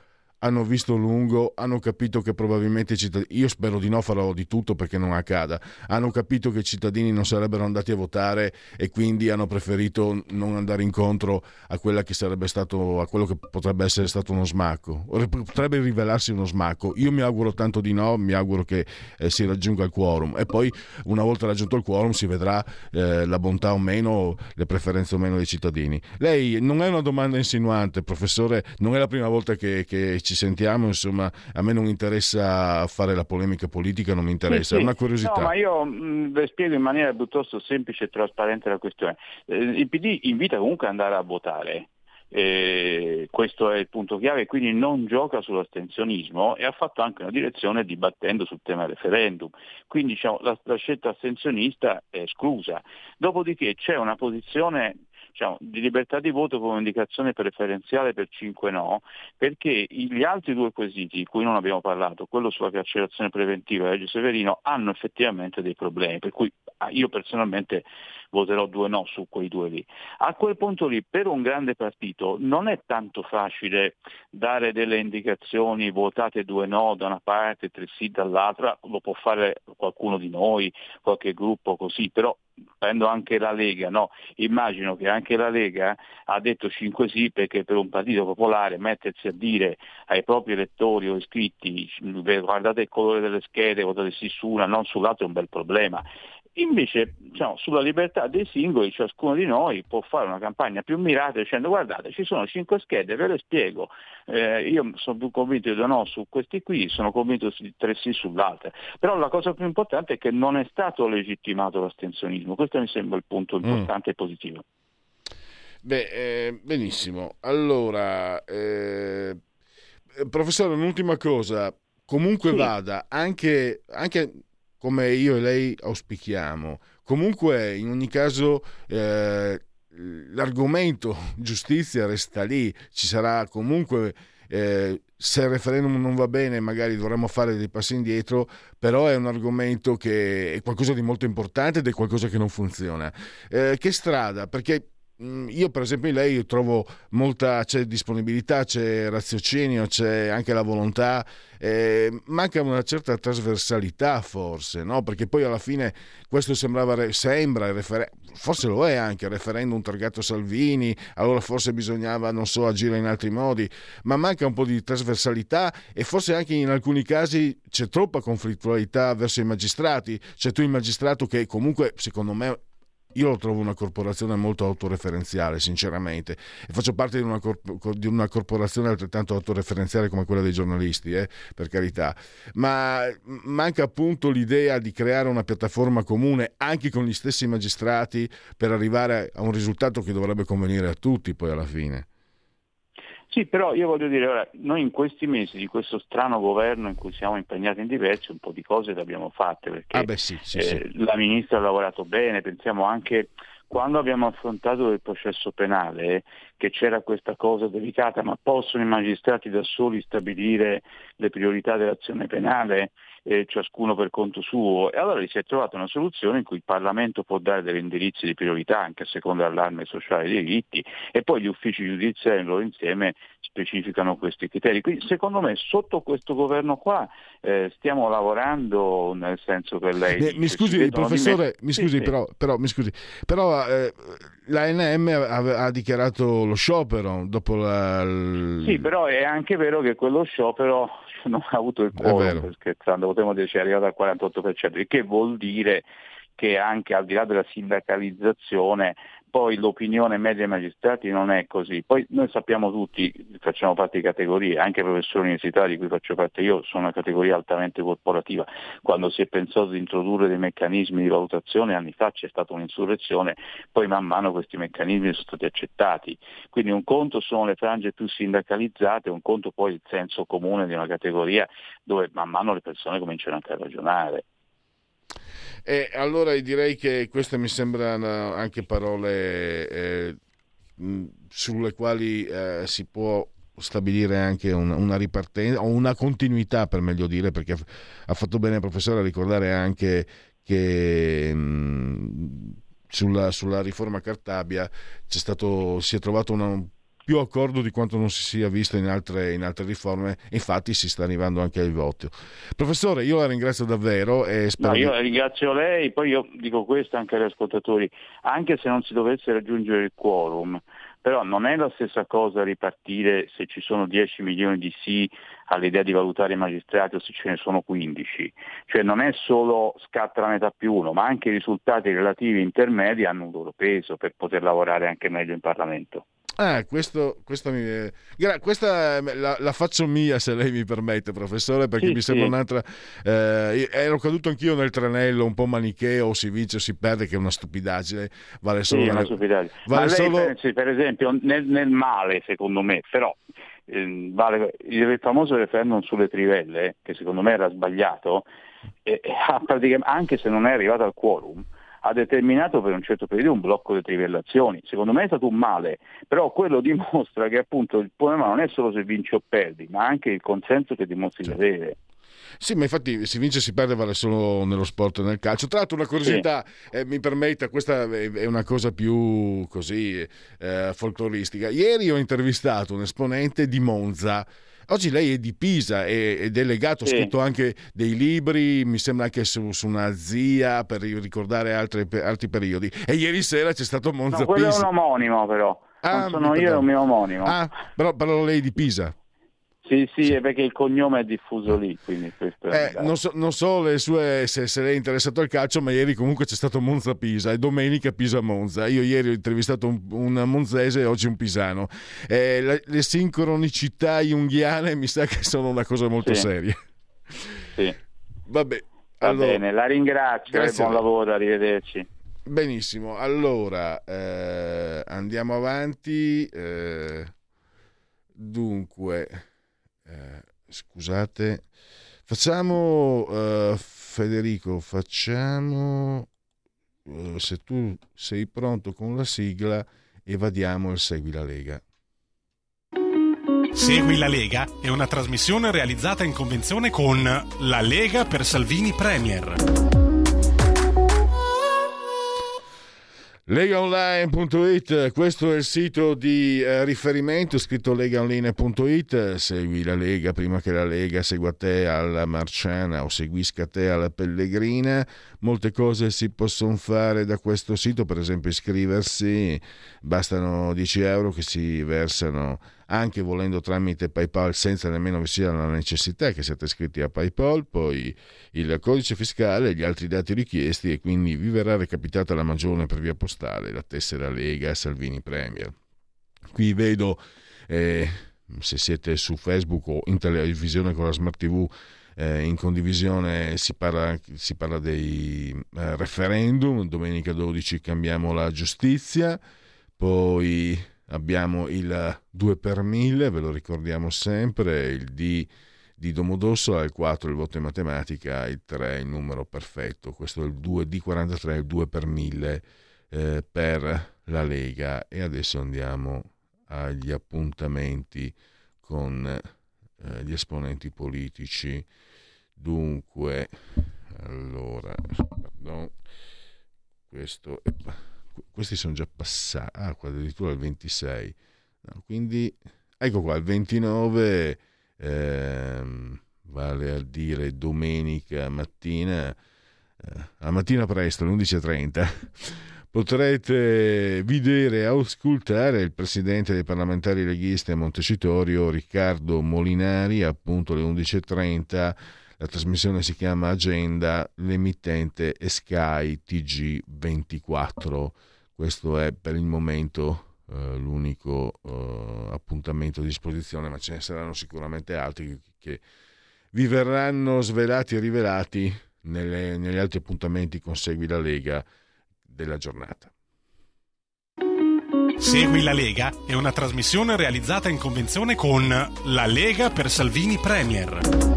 hanno visto lungo, hanno capito che probabilmente i cittadini, io spero di no, farò di tutto perché non accada, hanno capito che i cittadini non sarebbero andati a votare e quindi hanno preferito non andare incontro a quello che potrebbe essere stato uno smacco, potrebbe rivelarsi uno smacco. Io mi auguro tanto di no, mi auguro che si raggiunga il quorum, e poi una volta raggiunto il quorum si vedrà la bontà o meno, le preferenze o meno dei cittadini. Lei, non è una domanda insinuante, professore, non è la prima volta che ci sentiamo, insomma, a me non interessa fare la polemica politica, non mi interessa, sì, è una curiosità. No, ma io le spiego in maniera piuttosto semplice e trasparente la questione. Il PD invita comunque ad andare a votare, questo è il punto chiave, quindi non gioca sull'astensionismo, e ha fatto anche una direzione dibattendo sul tema referendum, quindi diciamo, la scelta astensionista è esclusa. Dopodiché c'è una posizione di libertà di voto come indicazione preferenziale per 5 no, perché gli altri due quesiti di cui non abbiamo parlato, quello sulla carcerazione preventiva e la legge Severino, hanno effettivamente dei problemi, per cui io personalmente voterò 2 no su quei due lì. A quel punto lì, per un grande partito non è tanto facile dare delle indicazioni, votate 2 no da una parte, 3 sì dall'altra, lo può fare qualcuno di noi, qualche gruppo così, però prendo anche la Lega, no? Immagino che anche la Lega ha detto 5 sì, perché per un partito popolare mettersi a dire ai propri elettori o iscritti guardate il colore delle schede, votate sì su una, non sull'altra, è un bel problema. Invece sulla libertà dei singoli ciascuno di noi può fare una campagna più mirata dicendo guardate ci sono 5 schede, ve le spiego, io sono più convinto di no su questi qui, sono convinto di 3 sì sull'altra, però la cosa più importante è che non è stato legittimato l'astensionismo, questo mi sembra il punto importante e positivo. Benissimo, allora professore, un'ultima cosa, comunque sì, vada anche come io e lei auspichiamo. Comunque, in ogni caso, l'argomento giustizia resta lì. Ci sarà comunque, se il referendum non va bene, magari dovremmo fare dei passi indietro, però è un argomento che è qualcosa di molto importante ed è qualcosa che non funziona. Che strada? Perché io per esempio in lei trovo c'è disponibilità, c'è raziocinio, c'è anche la volontà, manca una certa trasversalità forse, no? Perché poi alla fine questo sembra forse lo è anche il referendum targato Salvini, allora forse bisognava agire in altri modi, ma manca un po' di trasversalità, e forse anche in alcuni casi c'è troppa conflittualità verso i magistrati, c'è il magistrato che comunque secondo me, io lo trovo una corporazione molto autoreferenziale, sinceramente, e faccio parte di una corporazione altrettanto autoreferenziale come quella dei giornalisti, per carità, ma manca appunto l'idea di creare una piattaforma comune anche con gli stessi magistrati per arrivare a un risultato che dovrebbe convenire a tutti poi alla fine. Sì, però io voglio dire, ora, noi in questi mesi di questo strano governo in cui siamo impegnati in diversi, un po' di cose le abbiamo fatte, perché la ministra ha lavorato bene, pensiamo anche quando abbiamo affrontato il processo penale, che c'era questa cosa delicata, ma possono i magistrati da soli stabilire le priorità dell'azione penale? ciascuno per conto suo, e allora si è trovata una soluzione in cui il Parlamento può dare degli indirizzi di priorità anche a seconda dell'allarme sociale dei diritti, e poi gli uffici giudiziari loro insieme specificano questi criteri. Quindi secondo me sotto questo governo qua stiamo lavorando, nel senso che lei... mi scusi professore, però l'ANM ha dichiarato lo sciopero dopo la... Sì, però è anche vero che quello sciopero non ha avuto il quorum, scherzando, potremmo dire che è arrivato al 48%, il che vuol dire che anche al di là della sindacalizzazione poi l'opinione media e magistrati non è così. Poi noi sappiamo tutti, facciamo parte di categorie, anche professori universitari di cui faccio parte io, sono una categoria altamente corporativa. Quando si è pensato di introdurre dei meccanismi di valutazione anni fa c'è stata un'insurrezione, poi man mano questi meccanismi sono stati accettati. Quindi un conto sono le frange più sindacalizzate, un conto poi il senso comune di una categoria dove man mano le persone cominciano anche a ragionare. E allora direi che queste mi sembrano anche parole sulle quali si può stabilire anche una ripartenza o una continuità, per meglio dire, perché ha fatto bene il professore a ricordare anche che sulla riforma Cartabia si è trovato un più accordo di quanto non si sia visto in altre riforme, infatti si sta arrivando anche al voto. Professore, io la ringrazio davvero e spero... No, io la ringrazio lei, poi io dico questo anche agli ascoltatori, anche se non si dovesse raggiungere il quorum, però non è la stessa cosa ripartire se ci sono 10 milioni di sì all'idea di valutare i magistrati o se ce ne sono 15. Cioè non è solo scatta la metà più uno, ma anche i risultati relativi intermedi hanno un loro peso per poter lavorare anche meglio in Parlamento. Questa la faccio mia, se lei mi permette, professore, perché sembra un'altra. Ero caduto anch'io nel tranello un po' manicheo, si vince o si perde, che è una stupidaggine, vale solo. Sì, una stupidaggine. Vale solo... per esempio, nel male, secondo me, però vale il famoso referendum sulle trivelle, che secondo me era sbagliato, anche se non è arrivato al quorum, ha determinato per un certo periodo un blocco delle trivellazioni. Secondo me è stato un male, però quello dimostra che appunto il problema non è solo se vinci o perdi, ma anche il consenso che dimostri di avere. Sì, ma infatti si vince e si perde vale solo nello sport e nel calcio. Tra l'altro una curiosità, mi permetta, questa è una cosa più così folcloristica. Ieri ho intervistato un esponente di Monza. Oggi lei è di Pisa ed è legato, ha scritto anche dei libri, mi sembra anche su una zia per ricordare altri periodi. E ieri sera c'è stato Monza Pisa. No, quello è un omonimo però, non sono io, è un mio omonimo. Ah, però parlo lei di Pisa. Sì, è perché il cognome è diffuso lì, quindi questo è non so le sue, se lei è interessato al calcio, ma ieri comunque c'è stato Monza-Pisa e domenica Pisa-Monza. Io ieri ho intervistato un monzese e oggi un pisano. Le sincronicità junghiane mi sa che sono una cosa molto seria. Sì. Vabbè, allora, va bene, la ringrazio e buon lavoro, arrivederci. Benissimo, allora andiamo avanti. Dunque... scusate, facciamo Federico, se tu sei pronto con la sigla, evadiamo il Segui la Lega. Segui la Lega è una trasmissione realizzata in convenzione con La Lega per Salvini Premier. Legaonline.it, questo è il sito di riferimento, scritto legaonline.it. Segui la Lega prima che la Lega segua te alla Marciana o seguisca te alla Pellegrina. Molte cose si possono fare da questo sito, per esempio iscriversi, bastano 10 euro che si versano anche volendo tramite PayPal, senza nemmeno vi sia la necessità che siate iscritti a PayPal, poi il codice fiscale e gli altri dati richiesti, e quindi vi verrà recapitata la magione per via postale, la tessera Lega Salvini Premier. Qui vedo, se siete su Facebook o in televisione con la Smart TV, in condivisione si parla dei referendum, domenica 12 cambiamo la giustizia, poi... Abbiamo il 2 per 1000, ve lo ricordiamo sempre, il D di Domodossola, il 4 il voto in matematica, il 3 il numero perfetto. Questo è il 2 di 43, il 2 per 1000 per la Lega. E adesso andiamo agli appuntamenti con gli esponenti politici. Dunque, allora, pardon, questo è, questi sono già passati, addirittura il 26, no, quindi ecco qua, il 29, vale a dire domenica mattina, la mattina presto, alle 11.30, potrete vedere e auscultare il presidente dei parlamentari leghisti a Montecitorio, Riccardo Molinari, appunto alle 11.30. La trasmissione si chiama Agenda, l'emittente è Sky TG24. Questo è per il momento l'unico appuntamento a disposizione, ma ce ne saranno sicuramente altri che vi verranno svelati e rivelati negli altri appuntamenti con Segui la Lega della giornata. Segui la Lega è una trasmissione realizzata in convenzione con La Lega per Salvini Premier.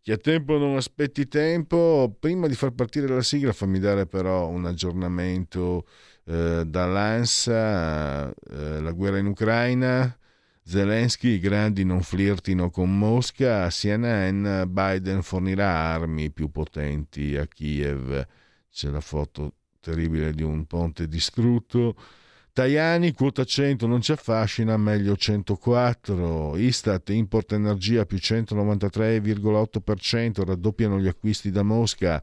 Chi ha tempo non aspetti tempo. Prima di far partire la sigla, fammi dare però un aggiornamento dall'ANSA, la guerra in Ucraina, Zelensky, i grandi non flirtino con Mosca, CNN, Biden fornirà armi più potenti a Kiev, c'è la foto terribile di un ponte distrutto, Tajani, quota 100 non ci affascina, meglio 104, Istat, import energia più 193,8%, raddoppiano gli acquisti da Mosca,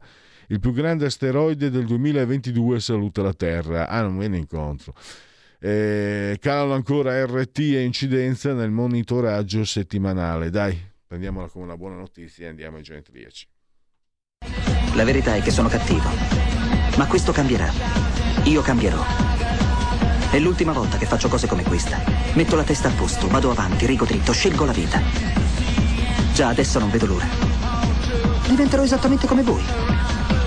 il più grande asteroide del 2022 saluta la Terra, non me ne incontro. Calano ancora RT e incidenza nel monitoraggio settimanale. Dai, prendiamola come una buona notizia e andiamo ai genetriaci. La verità è che sono cattivo, ma questo cambierà. Io cambierò. È l'ultima volta che faccio cose come questa. Metto la testa a posto, vado avanti, rigo dritto, scelgo la vita. Già adesso non vedo l'ora. Diventerò esattamente come voi.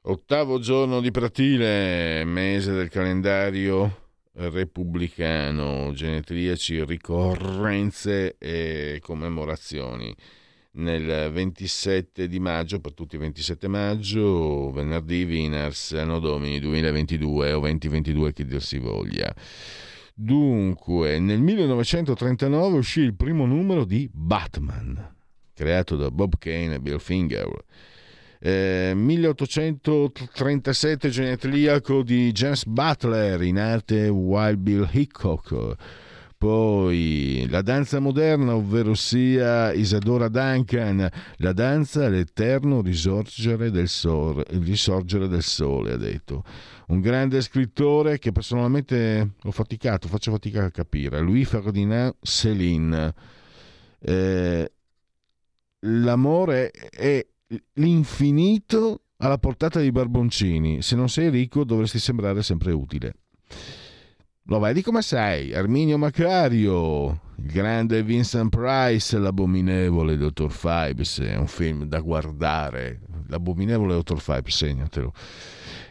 Ottavo giorno di Pratile, mese del calendario repubblicano, genetriaci, ricorrenze e commemorazioni. Nel 27 di maggio, per tutti i 27 maggio, venerdì, Vinars, anno domini 2022 o 2022 che dir si voglia. Dunque, nel 1939 uscì il primo numero di Batman, creato da Bob Kane e Bill Finger. 1837 genetriaco di James Butler, in arte Wild Bill Hickok. Poi la danza moderna, ovvero sia Isadora Duncan, la danza all'eterno risorgere del sole, ha detto. Un grande scrittore che personalmente faccio fatica a capire, Louis Ferdinand Céline. L'amore è l'infinito alla portata di barboncini, se non sei ricco dovresti sembrare sempre utile. Lo vedi come sei? Arminio Macario, il grande Vincent Price, l'abominevole Dottor Fibes, è un film da guardare, l'abominevole Dottor Fibes, segnatelo.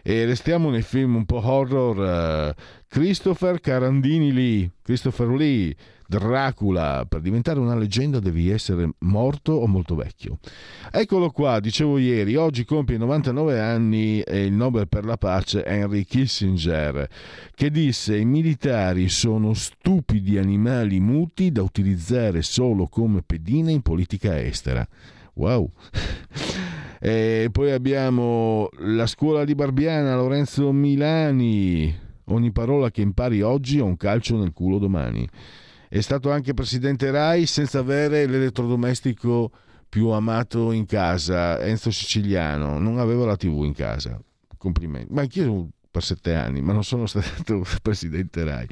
E restiamo nei film un po' horror, Christopher Carandini Lee, Christopher Lee, Dracula, per diventare una leggenda devi essere morto o molto vecchio. Eccolo qua, dicevo ieri, oggi compie 99 anni e il Nobel per la pace Henry Kissinger, che disse: i militari sono stupidi animali muti da utilizzare solo come pedine in politica estera. Wow. E poi abbiamo La scuola di Barbiana, Lorenzo Milani, ogni parola che impari oggi è un calcio nel culo domani. È stato anche presidente Rai senza avere l'elettrodomestico più amato in casa, Enzo Siciliano, non aveva la TV in casa, complimenti. Ma anch'io per 7 anni, ma non sono stato presidente Rai.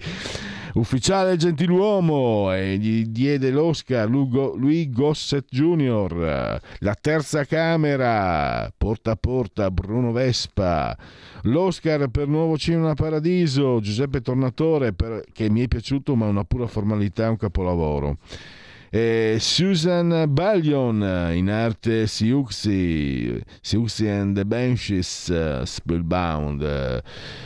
Ufficiale gentiluomo, e gli diede l'Oscar Louis Gossett Jr., La terza camera, Porta a porta, Bruno Vespa, l'Oscar per Nuovo Cinema Paradiso, Giuseppe Tornatore, che mi è piaciuto ma una pura formalità, un capolavoro. Susan Ballion, in arte Siouxsie and the Banshees, Spellbound,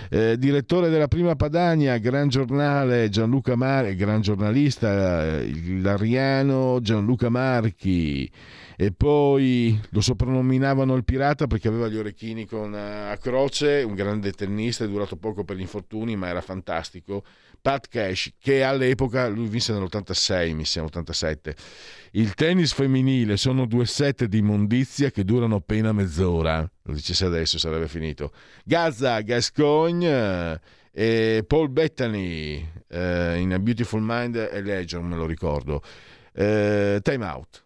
direttore della Prima Padania, Gran Giornale, Gianluca Marchi, gran giornalista ilariano Gianluca Marchi. E poi lo soprannominavano il pirata perché aveva gli orecchini a croce, un grande tennista, è durato poco per gli infortuni, ma era fantastico. Pat Cash, che all'epoca, lui vinse nell'86, mi sembra, 87. Il tennis femminile sono 2 set di immondizia che durano appena mezz'ora. Lo dicesse adesso sarebbe finito. Gaza, Gascoigne e Paul Bettany, in A Beautiful Mind e Ledger, me lo ricordo. Time out.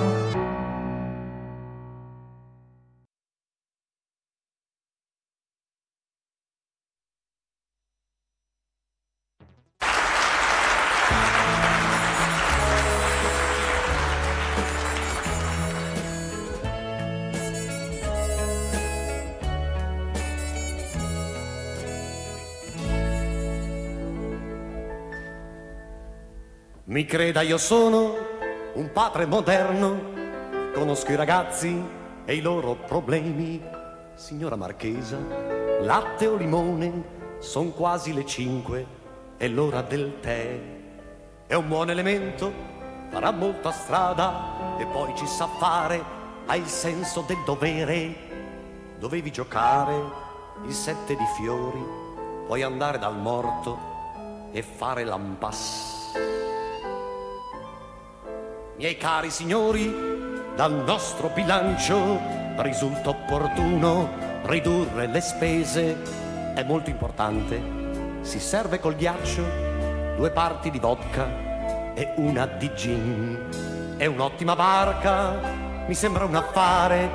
Mi creda, io sono un padre moderno, conosco i ragazzi e i loro problemi. Signora Marchesa, latte o limone, son quasi le 5, è l'ora del tè. È un buon elemento, farà molta strada e poi ci sa fare, ha il senso del dovere. Dovevi giocare il 7 di fiori, puoi andare dal morto e fare l'ampass. Miei cari signori, dal nostro bilancio risulta opportuno ridurre le spese, è molto importante. Si serve col ghiaccio 2 parti di vodka e 1 di gin. È un'ottima barca, mi sembra un affare,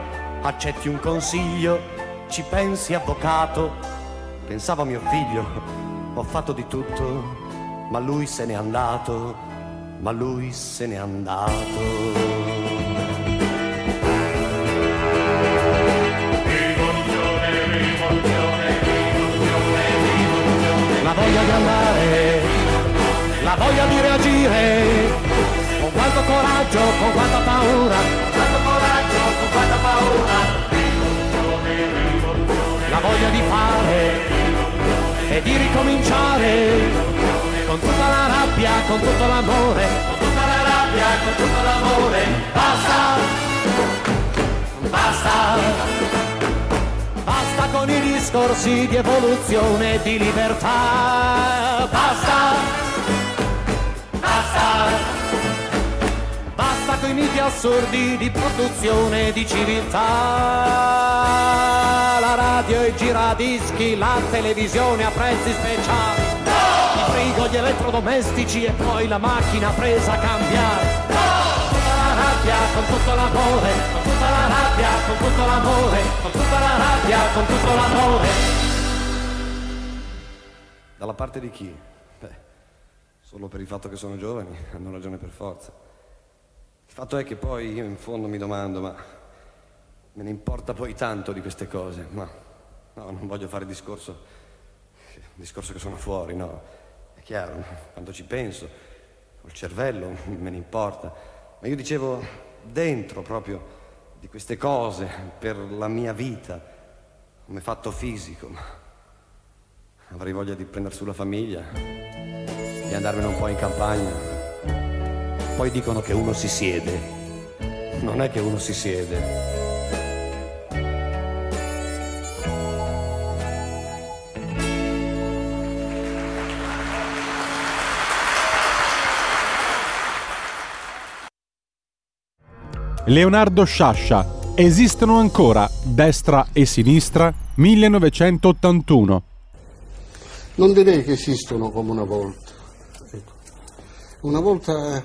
accetti un consiglio, ci pensi avvocato. Pensavo a mio figlio, ho fatto di tutto, ma lui se n'è andato. Ma lui se n'è andato. Rivoluzione, rivoluzione, rivoluzione, rivoluzione. La voglia di andare, la voglia di reagire, con quanto coraggio, con quanta paura, con quanto coraggio, con quanta paura. Rivoluzione, rivoluzione. La voglia di fare e di ricominciare. Con tutta la rabbia, con tutto l'amore, con tutta la rabbia, con tutto l'amore. Basta, basta, basta con i discorsi di evoluzione e di libertà. Basta, basta, basta con i miti assurdi di produzione e di civiltà. La radio e i giradischi, la televisione a prezzi speciali, frigo, gli elettrodomestici e poi la macchina presa a cambiare. Con tutta la rabbia, con tutto l'amore, con tutta la rabbia, con tutto l'amore, con tutta la rabbia, con tutto l'amore. Dalla parte di chi? Beh, solo per il fatto che sono giovani hanno ragione per forza. Il fatto è che poi io in fondo mi domando, ma me ne importa poi tanto di queste cose? Ma no, non voglio fare discorso che sono fuori, no. Chiaro, quando ci penso, col cervello me ne importa, ma io dicevo dentro proprio di queste cose per la mia vita, come fatto fisico, ma avrei voglia di prendere sulla famiglia, di andarmene un po' in campagna. Poi dicono che uno si siede, non è che uno si siede. Leonardo Sciascia, esistono ancora destra e sinistra, 1981. Non direi che esistono come una volta. Ecco. Una volta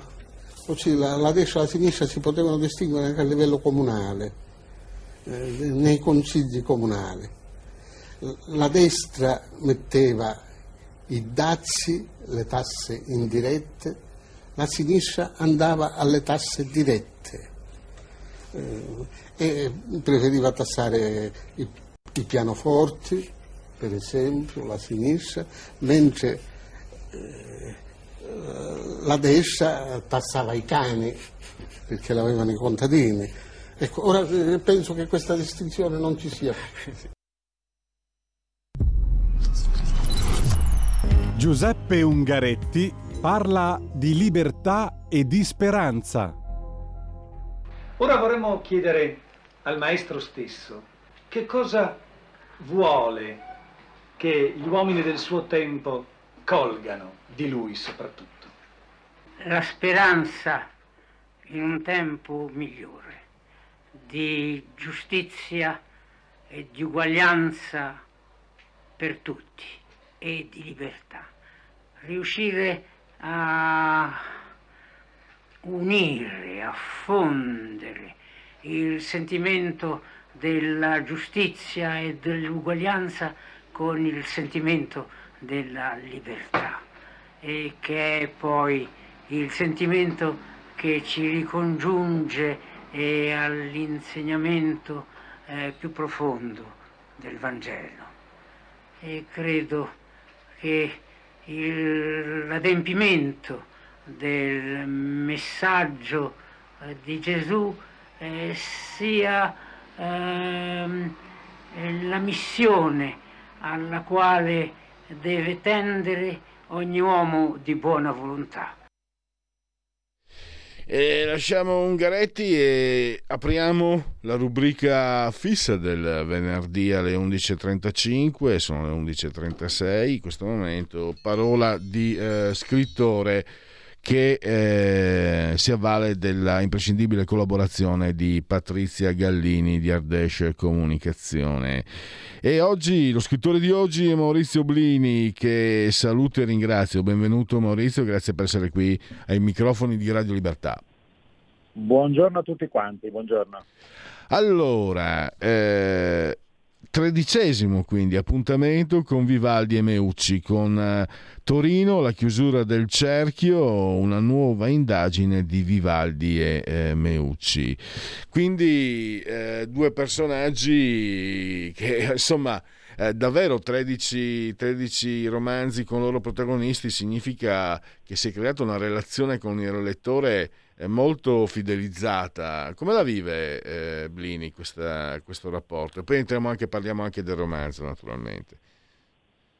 così, la destra e la sinistra si potevano distinguere anche a livello comunale, nei consigli comunali. La destra metteva i dazi, le tasse indirette, la sinistra andava alle tasse dirette. e preferiva tassare i pianoforti, per esempio, la sinistra, mentre la destra tassava i cani, perché l'avevano i contadini. Ecco, ora penso che questa distinzione non ci sia. Giuseppe Ungaretti parla di libertà e di speranza. Ora vorremmo chiedere al maestro stesso che cosa vuole che gli uomini del suo tempo colgano, di lui soprattutto. La speranza in un tempo migliore, di giustizia e di uguaglianza per tutti e di libertà. Riuscire a unire, a fondere il sentimento della giustizia e dell'uguaglianza con il sentimento della libertà, e che è poi il sentimento che ci ricongiunge e all'insegnamento più profondo del Vangelo. E credo che l'adempimento del messaggio di Gesù sia la missione alla quale deve tendere ogni uomo di buona volontà. Lasciamo Ungaretti e apriamo la rubrica fissa del venerdì alle 11.35, sono le 11.36 in questo momento. Parola di scrittore che si avvale della imprescindibile collaborazione di Patrizia Gallini di Ardèche Comunicazione. E oggi lo scrittore di oggi è Maurizio Blini, che saluto e ringrazio. Benvenuto Maurizio, grazie per essere qui ai microfoni di Radio Libertà. Buongiorno a tutti quanti, buongiorno. Allora, 13° quindi appuntamento con Vivaldi e Meucci, con Torino, la chiusura del cerchio, una nuova indagine di Vivaldi e Meucci. Quindi due personaggi che insomma davvero 13 romanzi con loro protagonisti significa che si è creata una relazione con il lettore molto fidelizzata. Come la vive Blini questo rapporto? E poi parliamo anche del romanzo, naturalmente.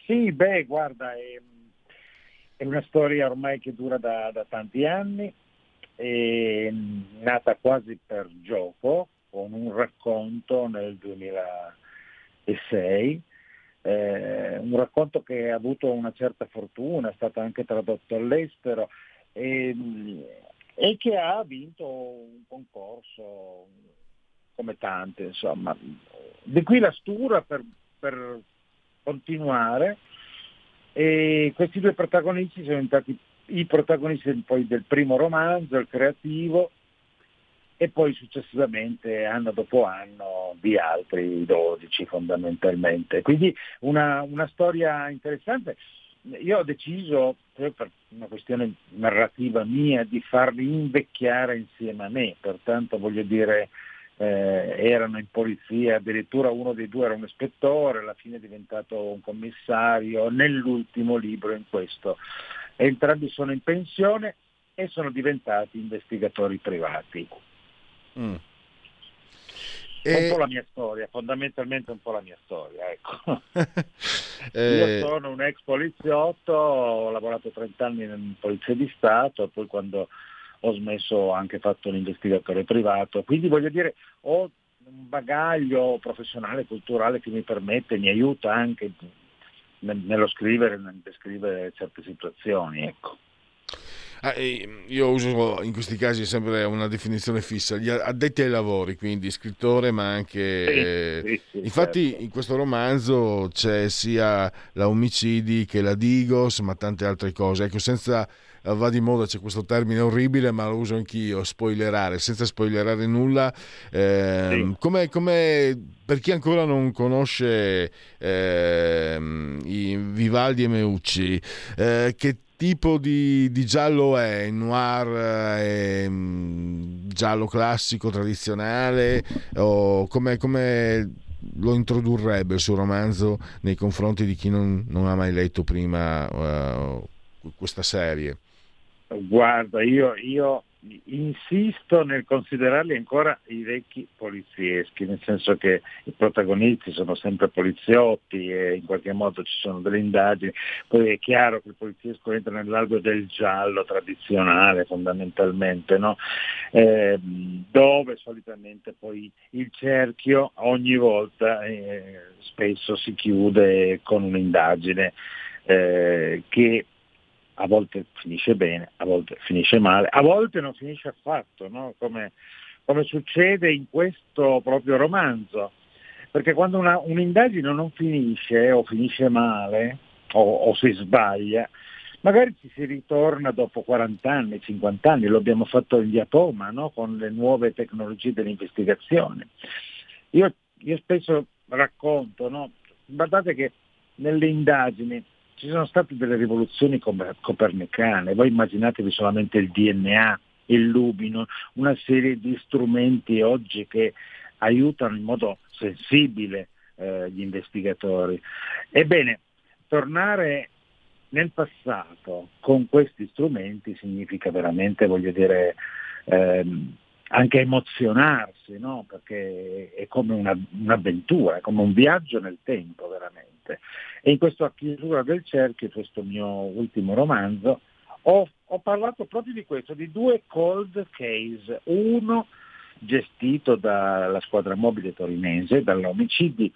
Sì, beh, guarda, è una storia ormai che dura da tanti anni, è nata quasi per gioco, con un racconto nel 2006, un racconto che ha avuto una certa fortuna, è stato anche tradotto all'estero, e che ha vinto un concorso come tante, insomma. Di qui la stura per continuare, e questi due protagonisti sono stati i protagonisti poi del primo romanzo, il creativo, e poi successivamente anno dopo anno di altri 12 fondamentalmente. Quindi una storia interessante. Io ho deciso, per una questione narrativa mia, di farli invecchiare insieme a me, pertanto voglio dire, erano in polizia, addirittura uno dei due era un ispettore, alla fine è diventato un commissario, nell'ultimo libro, in questo. Entrambi sono in pensione e sono diventati investigatori privati. Un po' la mia storia, fondamentalmente un po' la mia storia, ecco. Io sono un ex poliziotto, ho lavorato 30 anni in Polizia di Stato, poi quando ho smesso ho anche fatto un investigatore privato, quindi voglio dire ho un bagaglio professionale, culturale che mi permette, mi aiuta anche nello scrivere, nel descrivere certe situazioni, ecco. Io uso in questi casi sempre una definizione fissa, gli addetti ai lavori, quindi scrittore ma anche... Sì, infatti certo. In questo romanzo c'è sia la omicidi che la Digos, ma tante altre cose. Ecco, senza... va di moda, c'è questo termine orribile ma lo uso anch'io, spoilerare, senza spoilerare nulla. Sì. Come per chi ancora non conosce i Vivaldi e Meucci, che tipo di giallo è? Noir, è giallo classico, tradizionale, o come lo introdurrebbe il suo romanzo nei confronti di chi non ha mai letto prima questa serie? Guarda, io insisto nel considerarli ancora i vecchi polizieschi, nel senso che i protagonisti sono sempre poliziotti e in qualche modo ci sono delle indagini. Poi è chiaro che il poliziesco entra nell'alveo del giallo tradizionale, fondamentalmente, no? Dove solitamente poi il cerchio ogni volta spesso si chiude con un'indagine che a volte finisce bene, a volte finisce male, a volte non finisce affatto, no? Come succede in questo proprio romanzo. Perché quando un'indagine non finisce, o finisce male, o si sbaglia, magari ci si ritorna dopo 40 anni, 50 anni, lo abbiamo fatto in diatoma, no? Con le nuove tecnologie dell'investigazione. Io spesso racconto, no? Guardate che nelle indagini ci sono state delle rivoluzioni copernicane. Voi immaginatevi solamente il DNA, il lumino, una serie di strumenti oggi che aiutano in modo sensibile gli investigatori. Ebbene, tornare nel passato con questi strumenti significa veramente, voglio dire, anche emozionarsi, no? Perché è come un'avventura, è come un viaggio nel tempo veramente. E in questa chiusura del cerchio, questo mio ultimo romanzo, ho parlato proprio di questo, di due cold case, uno gestito dalla squadra mobile torinese, dall'omicidi,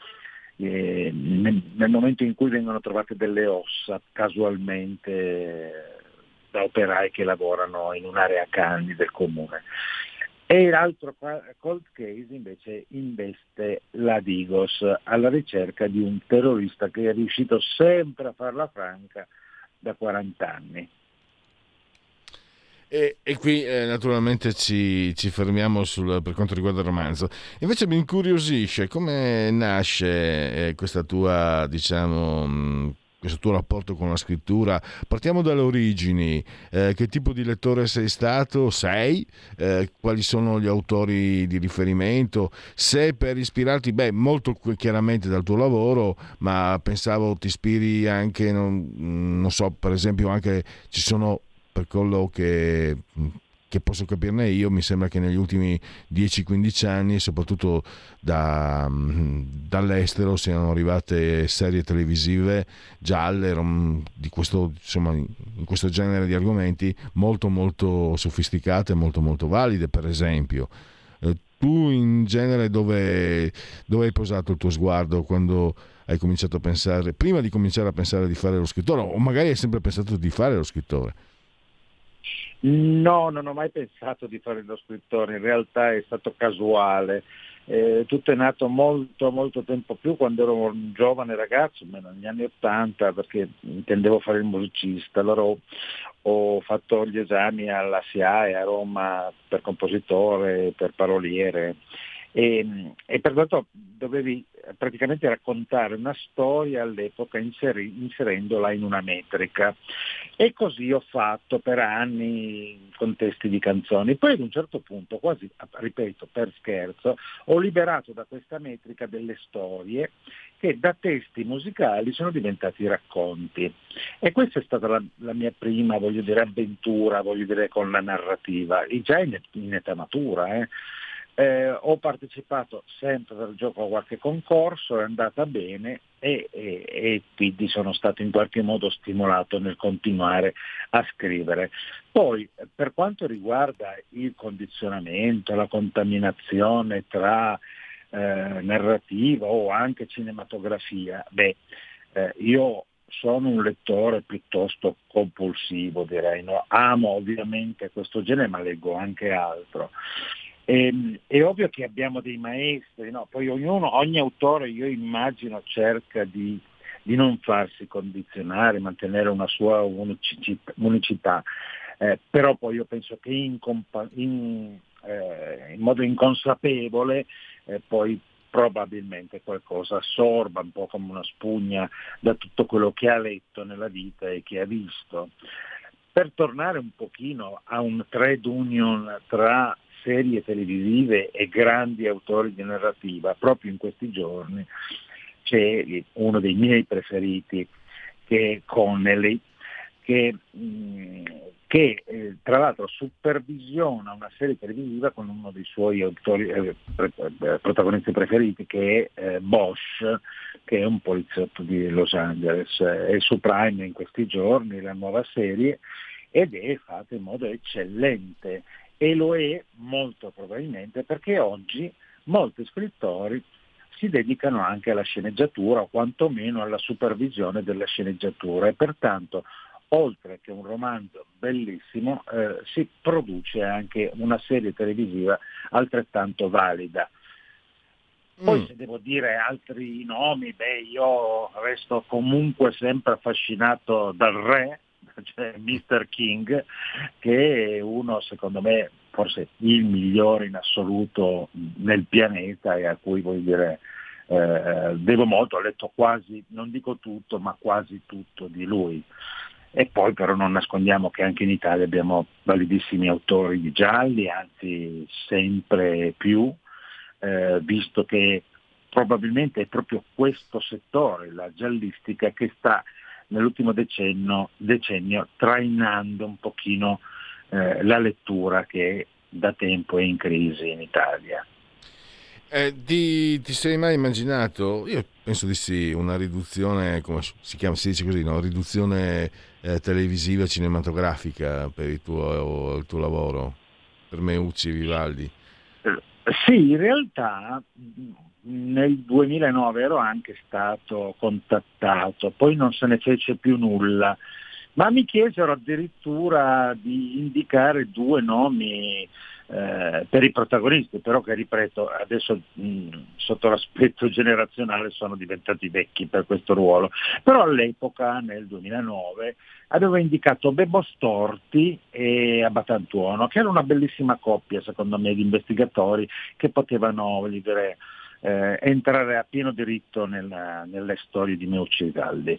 nel momento in cui vengono trovate delle ossa casualmente da operai che lavorano in un'area canni del comune. E l'altro cold case invece investe la Digos alla ricerca di un terrorista che è riuscito sempre a farla franca da 40 anni. E qui naturalmente ci fermiamo per quanto riguarda il romanzo. Invece mi incuriosisce come nasce questa tua, diciamo, questo tuo rapporto con la scrittura. Partiamo dalle origini, che tipo di lettore sei stato, quali sono gli autori di riferimento, se per ispirarti, molto chiaramente dal tuo lavoro, ma pensavo ti ispiri anche, non so, per esempio anche ci sono, per quello che posso capirne io, mi sembra che negli ultimi 10-15 anni, soprattutto dall'estero, siano arrivate serie televisive gialle di questo, insomma, in questo genere di argomenti molto molto sofisticate, molto molto valide, per esempio. Tu in genere dove hai posato il tuo sguardo quando hai cominciato a pensare, prima di cominciare a pensare di fare lo scrittore, o magari hai sempre pensato di fare lo scrittore? No, non ho mai pensato di fare lo scrittore, in realtà è stato casuale, tutto è nato molto molto tempo più, quando ero un giovane ragazzo, negli anni 80, perché intendevo fare il musicista, allora ho fatto gli esami alla SIAE a Roma per compositore, per paroliere, e pertanto dovevi praticamente raccontare una storia all'epoca inserendola in una metrica, e così ho fatto per anni con testi di canzoni. Poi ad un certo punto, quasi, ripeto, per scherzo, ho liberato da questa metrica delle storie che da testi musicali sono diventati racconti, e questa è stata la mia prima, avventura, con la narrativa, già in età matura, ho partecipato sempre per gioco a qualche concorso, è andata bene, e quindi sono stato in qualche modo stimolato nel continuare a scrivere. Poi, per quanto riguarda il condizionamento, la contaminazione tra narrativa o anche cinematografia, io sono un lettore piuttosto compulsivo, direi, no? Amo ovviamente questo genere, ma leggo anche altro. È ovvio che abbiamo dei maestri, no? Poi ogni autore, io immagino, cerca di non farsi condizionare, mantenere una sua unicità, però poi io penso che in modo inconsapevole poi probabilmente qualcosa assorba un po' come una spugna da tutto quello che ha letto nella vita e che ha visto. per tornare un pochino a un trade union tra serie televisive e grandi autori di narrativa, proprio in questi giorni c'è uno dei miei preferiti che è Connelly, che tra l'altro supervisiona una serie televisiva con uno dei suoi autori, protagonisti preferiti, che è Bosch, che è un poliziotto di Los Angeles. È su Prime in questi giorni la nuova serie ed è fatta in modo eccellente, e lo è molto probabilmente perché oggi molti scrittori si dedicano anche alla sceneggiatura, o quantomeno alla supervisione della sceneggiatura, e pertanto oltre che un romanzo bellissimo si produce anche una serie televisiva altrettanto valida. Poi se devo dire altri nomi, io resto comunque sempre affascinato dal re, cioè Mr. King, che è uno, secondo me, forse il migliore in assoluto nel pianeta e a cui devo molto. Ho letto quasi, non dico tutto, ma quasi tutto di lui. E poi però non nascondiamo che anche in Italia abbiamo validissimi autori di gialli, anzi sempre più, visto che probabilmente è proprio questo settore, la giallistica, che sta nell'ultimo decennio trainando un pochino la lettura, che da tempo è in crisi in Italia. Ti sei mai immaginato, io penso di sì, una riduzione, come si chiama, si dice così, no? Riduzione televisiva cinematografica per il tuo lavoro, per Meucci, Vivaldi? Sì, in realtà nel 2009 ero anche stato contattato, poi non se ne fece più nulla, ma mi chiesero addirittura di indicare due nomi per i protagonisti, però che, ripeto, adesso sotto l'aspetto generazionale sono diventati vecchi per questo ruolo, però all'epoca, nel 2009, avevo indicato Bebo Storti e Abatantuono, che era una bellissima coppia, secondo me, di investigatori che potevano, entrare a pieno diritto nelle storie di Meucci e Vivaldi.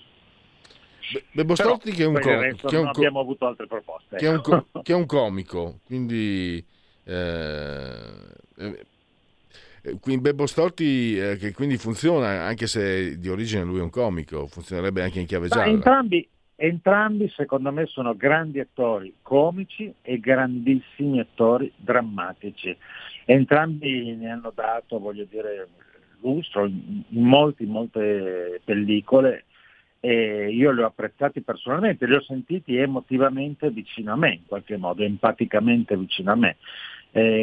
Bebo Storti, che è un comico, non abbiamo avuto altre proposte, che è un comico, quindi Bebo Storti che quindi funziona, anche se di origine lui è un comico, funzionerebbe anche in chiave gialla. Entrambi secondo me sono grandi attori comici e grandissimi attori drammatici, entrambi ne hanno dato, lustro in molte pellicole. E io li ho apprezzati personalmente, li ho sentiti emotivamente vicino a me, in qualche modo, empaticamente vicino a me,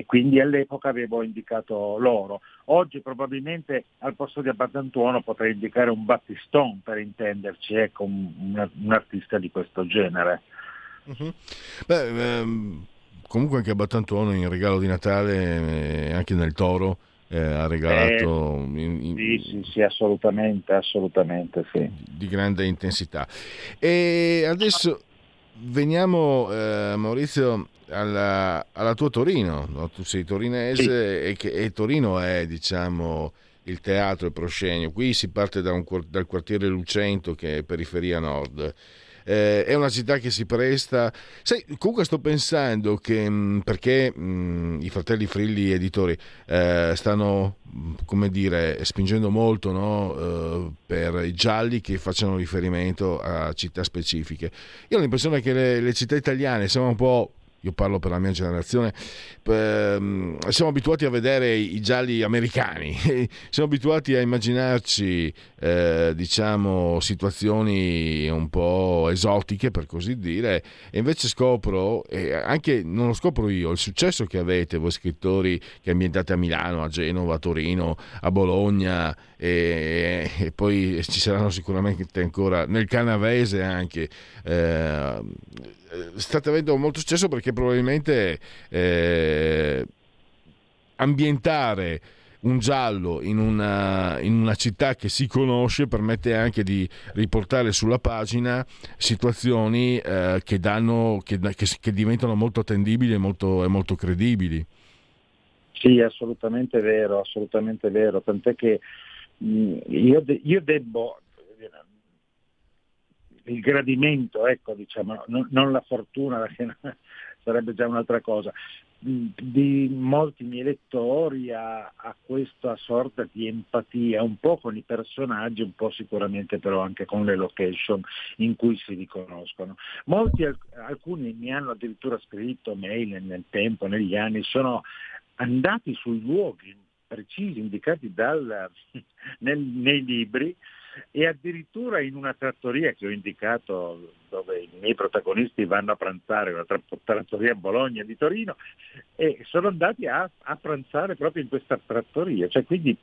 quindi all'epoca avevo indicato loro. Oggi probabilmente al posto di Abatantuono potrei indicare un Battiston, per intenderci, ecco, un artista di questo genere. Uh-huh. Comunque anche Abatantuono in regalo di Natale, anche nel Toro, ha regalato sì, assolutamente sì, di grande intensità. E adesso veniamo, Maurizio, alla tua Torino, no? Tu sei torinese, sì. e Torino è, il teatro, il proscenio. Qui si parte dal quartiere Lucento, che è periferia nord. È una città che si presta. Sai, comunque sto pensando che perché i Fratelli Frilli editori stanno, spingendo molto, no? Per i gialli che facciano riferimento a città specifiche. Io ho l'impressione che le città italiane siamo un po', io parlo per la mia generazione, siamo abituati a vedere i gialli americani, siamo abituati a immaginarci situazioni un po' esotiche, per così dire, e invece scopro, anche non lo scopro io, il successo che avete voi scrittori che ambientate a Milano, a Genova, a Torino, a Bologna, e poi ci saranno sicuramente ancora nel Canavese anche, state avendo molto successo perché probabilmente ambientare un giallo in una città che si conosce permette anche di riportare sulla pagina situazioni che diventano molto attendibili e molto credibili. Sì, assolutamente vero, tant'è che io debbo il gradimento, ecco, diciamo, non la fortuna, perché sarebbe già un'altra cosa, di molti miei lettori a questa sorta di empatia, un po' con i personaggi, un po' sicuramente però anche con le location in cui si riconoscono. Molti, alcuni mi hanno addirittura scritto mail nel tempo, negli anni, sono andati sui luoghi precisi indicati nei libri, e addirittura in una trattoria che ho indicato, dove i miei protagonisti vanno a pranzare, una trattoria a Bologna di Torino, e sono andati a pranzare proprio in questa trattoria, cioè quindi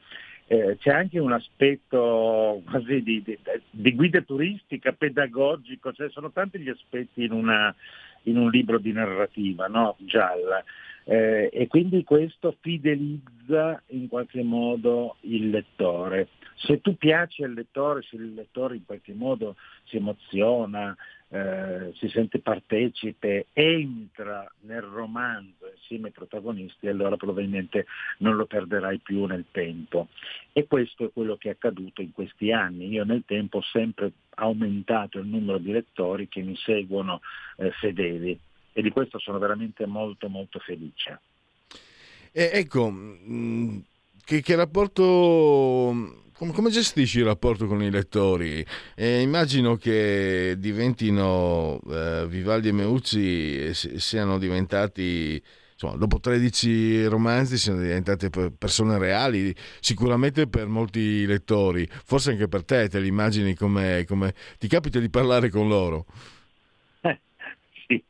c'è anche un aspetto quasi di guida turistica, pedagogico, cioè sono tanti gli aspetti in un libro di narrativa, no? Gialla. E quindi questo fidelizza in qualche modo il lettore. Se tu piaci al lettore, se il lettore in qualche modo si emoziona, si sente partecipe, entra nel romanzo insieme ai protagonisti, allora probabilmente non lo perderai più nel tempo. E questo è quello che è accaduto in questi anni. Io nel tempo ho sempre aumentato il numero di lettori che mi seguono fedeli, e di questo sono veramente molto molto felice. Ecco, che rapporto... Come gestisci il rapporto con i lettori? Immagino che diventino Vivaldi e Meucci siano diventati, insomma, dopo 13 romanzi siano diventate persone reali, sicuramente per molti lettori, forse anche per te li immagini come... Ti capita di parlare con loro? Sì,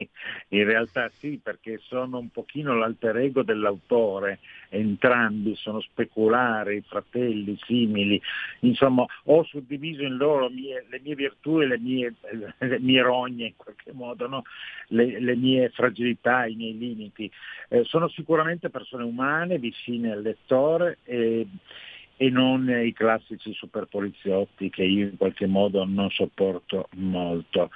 in realtà sì, perché sono un pochino l'alter ego dell'autore, entrambi sono speculari, fratelli, simili, insomma ho suddiviso in loro le mie virtù e le mie rogne in qualche modo, no? Le mie fragilità, i miei limiti. Sono sicuramente persone umane, vicine al lettore e non i classici super poliziotti che io in qualche modo non sopporto molto.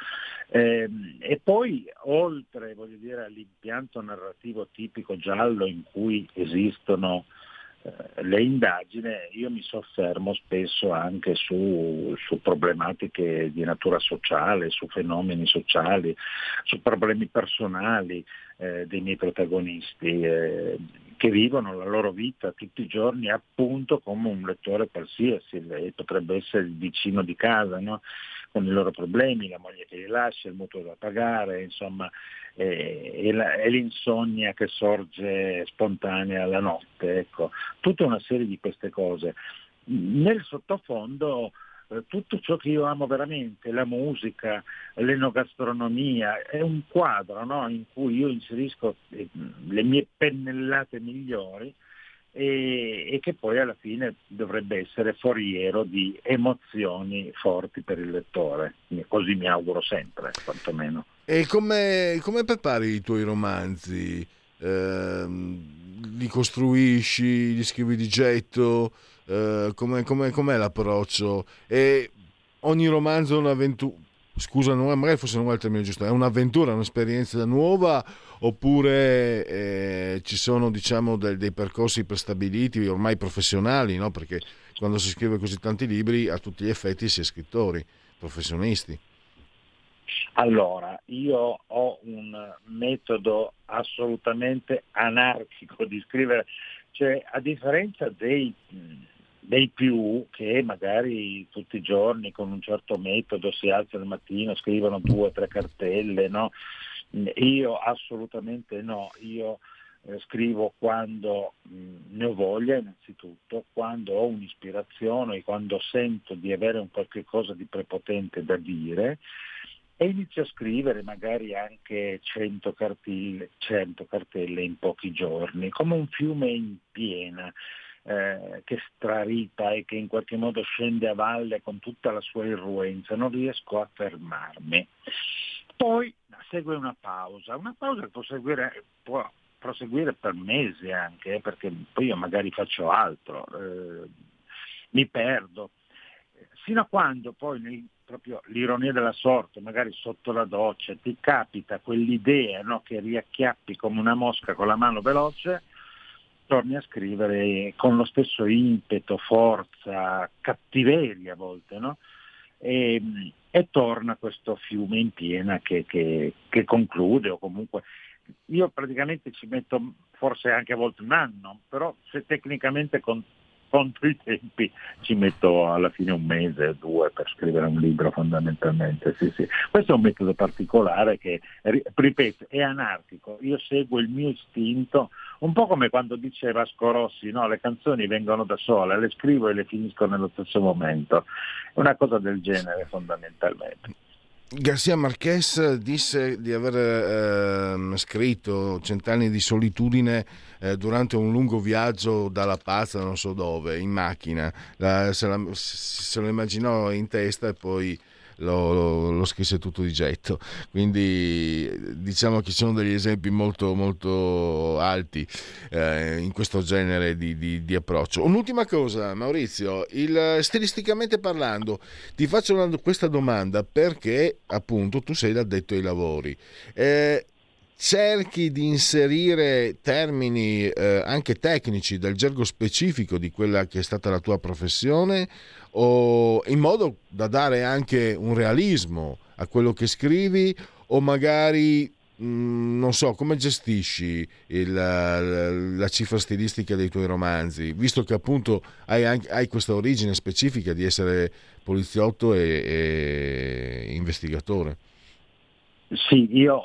E poi oltre, voglio dire, all'impianto narrativo tipico giallo in cui esistono le indagini, io mi soffermo spesso anche su problematiche di natura sociale, su fenomeni sociali, su problemi personali dei miei protagonisti che vivono la loro vita tutti i giorni, appunto, come un lettore qualsiasi, potrebbe essere il vicino di casa, no? Con i loro problemi, la moglie che li lascia, il mutuo da pagare, insomma, e l'insonnia che sorge spontanea la notte, ecco, tutta una serie di queste cose. Nel sottofondo tutto ciò che io amo veramente, la musica, l'enogastronomia, è un quadro, no? In cui io inserisco le mie pennellate migliori e che poi alla fine dovrebbe essere foriero di emozioni forti per il lettore, così mi auguro sempre, quantomeno. E come prepari i tuoi romanzi? Li costruisci, li scrivi di getto? Com'è l'approccio? E ogni romanzo è un'avventura, scusa, magari forse non è il termine giusto, è un'avventura, un'esperienza nuova, oppure ci sono, diciamo, dei percorsi prestabiliti ormai professionali, no? Perché quando si scrive così tanti libri a tutti gli effetti si è scrittori professionisti. Allora, io ho un metodo assolutamente anarchico di scrivere, cioè a differenza dei più che magari tutti i giorni con un certo metodo si alzano al mattino, scrivono 2 o 3 cartelle, no? Io assolutamente no, io scrivo quando ne ho voglia, innanzitutto, quando ho un'ispirazione, quando sento di avere un qualche cosa di prepotente da dire, e inizio a scrivere magari anche 100 cartelle in pochi giorni, come un fiume in piena, che strarita e che in qualche modo scende a valle con tutta la sua irruenza, non riesco a fermarmi. Poi segue una pausa che può proseguire per mesi anche, perché poi io magari faccio altro, mi perdo, sino a quando poi proprio l'ironia della sorte, magari sotto la doccia, ti capita quell'idea, no, che riacchiappi come una mosca con la mano veloce, torni a scrivere con lo stesso impeto, forza, cattiveria a volte, no? E e torna questo fiume in piena che conclude, o comunque io praticamente ci metto forse anche a volte un anno, però se tecnicamente contro i tempi ci metto alla fine un mese o due per scrivere un libro fondamentalmente. Sì. Questo è un metodo particolare che, ripeto, è anarchico. Io seguo il mio istinto, un po' come quando dice Vasco Rossi, no, le canzoni vengono da sole, le scrivo e le finisco nello stesso momento. È una cosa del genere fondamentalmente. García Márquez disse di aver scritto Cent'anni di solitudine durante un lungo viaggio dalla Pazza, non so dove, in macchina. Se lo immaginò in testa e poi lo scrisse tutto di getto. Quindi diciamo che ci sono degli esempi molto molto alti in questo genere di approccio. Un'ultima cosa, Maurizio, stilisticamente parlando ti faccio questa domanda perché appunto tu sei l'addetto ai lavori, cerchi di inserire termini anche tecnici del gergo specifico di quella che è stata la tua professione, o in modo da dare anche un realismo a quello che scrivi, o magari non so, come gestisci la cifra stilistica dei tuoi romanzi, visto che appunto hai questa origine specifica di essere poliziotto e investigatore? Sì, io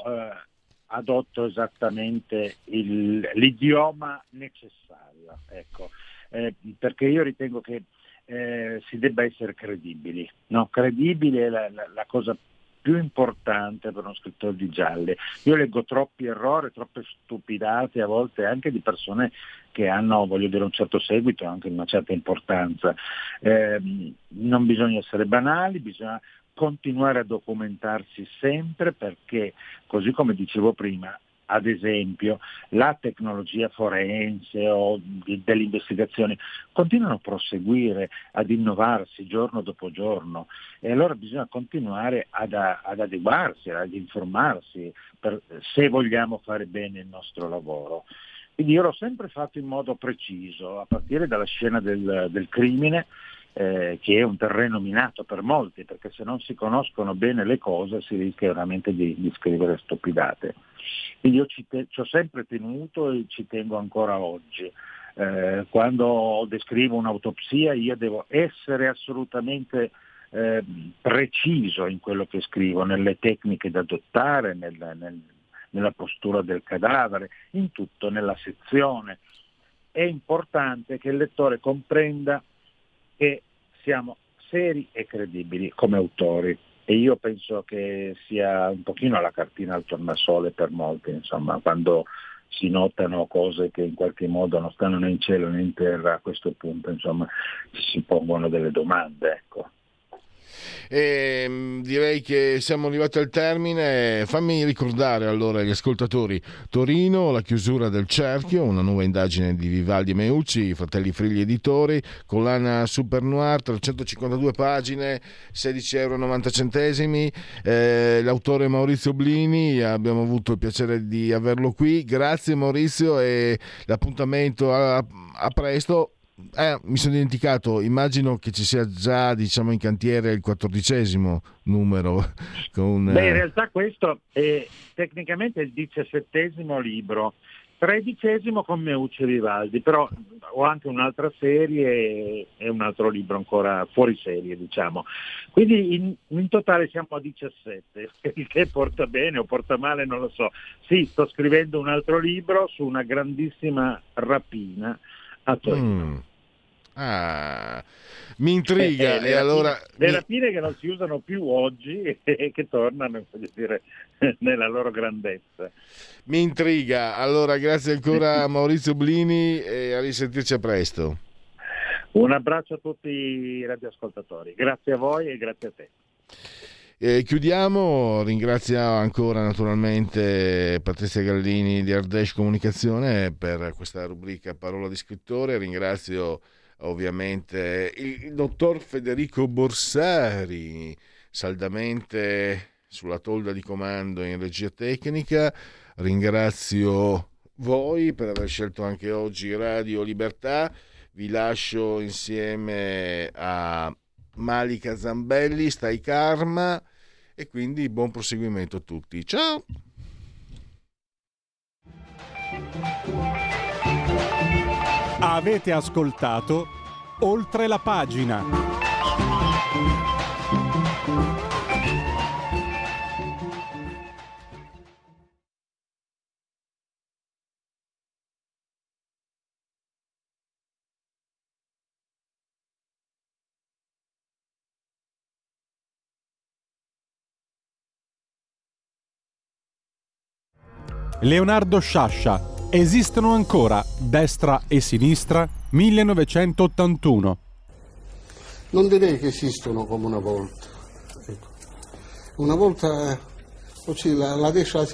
adotto esattamente l'idioma necessario, ecco, perché io ritengo che si debba essere credibili, no? Credibile è la cosa più importante per uno scrittore di gialli. Io leggo troppi errori, troppe stupidate a volte anche di persone che hanno, voglio dire, un certo seguito, anche una certa importanza. Non bisogna essere banali, bisogna continuare a documentarsi sempre, perché così come dicevo prima, ad esempio la tecnologia forense o delle investigazioni continuano a proseguire, ad innovarsi giorno dopo giorno, e allora bisogna continuare ad adeguarsi, ad informarsi se vogliamo fare bene il nostro lavoro. Quindi io l'ho sempre fatto in modo preciso, a partire dalla scena del crimine, che è un terreno minato per molti, perché se non si conoscono bene le cose si rischia veramente di scrivere stupidate. Quindi io ci ho sempre tenuto e ci tengo ancora oggi. Quando descrivo un'autopsia io devo essere assolutamente preciso in quello che scrivo, nelle tecniche da adottare, nella postura del cadavere, in tutto, nella sezione. È importante che il lettore comprenda che siamo seri e credibili come autori, e io penso che sia un pochino la cartina al tornasole per molti, insomma, quando si notano cose che in qualche modo non stanno né in cielo né in terra, a questo punto insomma si pongono delle domande, ecco. E direi che siamo arrivati al termine. Fammi ricordare allora agli ascoltatori: Torino, la chiusura del cerchio, una nuova indagine di Vivaldi e Meucci, Fratelli Frilli Editori, collana Super Noir, 352 pagine, €16,90, l'autore Maurizio Blini. Abbiamo avuto il piacere di averlo qui, grazie Maurizio, e l'appuntamento a presto. Mi sono dimenticato, immagino che ci sia già, diciamo, in cantiere il 14° numero. Beh, in realtà questo è tecnicamente il 17° libro, 13° con Meucci e Vivaldi, però ho anche un'altra serie e un altro libro ancora fuori serie, diciamo. Quindi in totale siamo a 17, il che porta bene o porta male, non lo so. Sì, sto scrivendo un altro libro su una grandissima rapina a Torino. Mi intriga. E allora le rapine che non si usano più oggi e che tornano, voglio dire, nella loro grandezza. Mi intriga. Allora grazie ancora a Maurizio Blini e a risentirci a presto. Un abbraccio a tutti i radioascoltatori, grazie a voi e grazie a te. E chiudiamo, ringrazio ancora naturalmente Patrizia Gallini di Ardèche Comunicazione per questa rubrica Parola di Scrittore, ringrazio ovviamente il dottor Federico Borsari, saldamente sulla tolda di comando in regia tecnica, ringrazio voi per aver scelto anche oggi Radio Libertà, vi lascio insieme a Malika Zambelli, stai karma, e quindi buon proseguimento a tutti. Ciao! Avete ascoltato Oltre la pagina. Leonardo Sciascia, esistono ancora destra e sinistra, 1981. Non direi che esistono come una volta. Ecco. Una volta così, la destra e la sinistra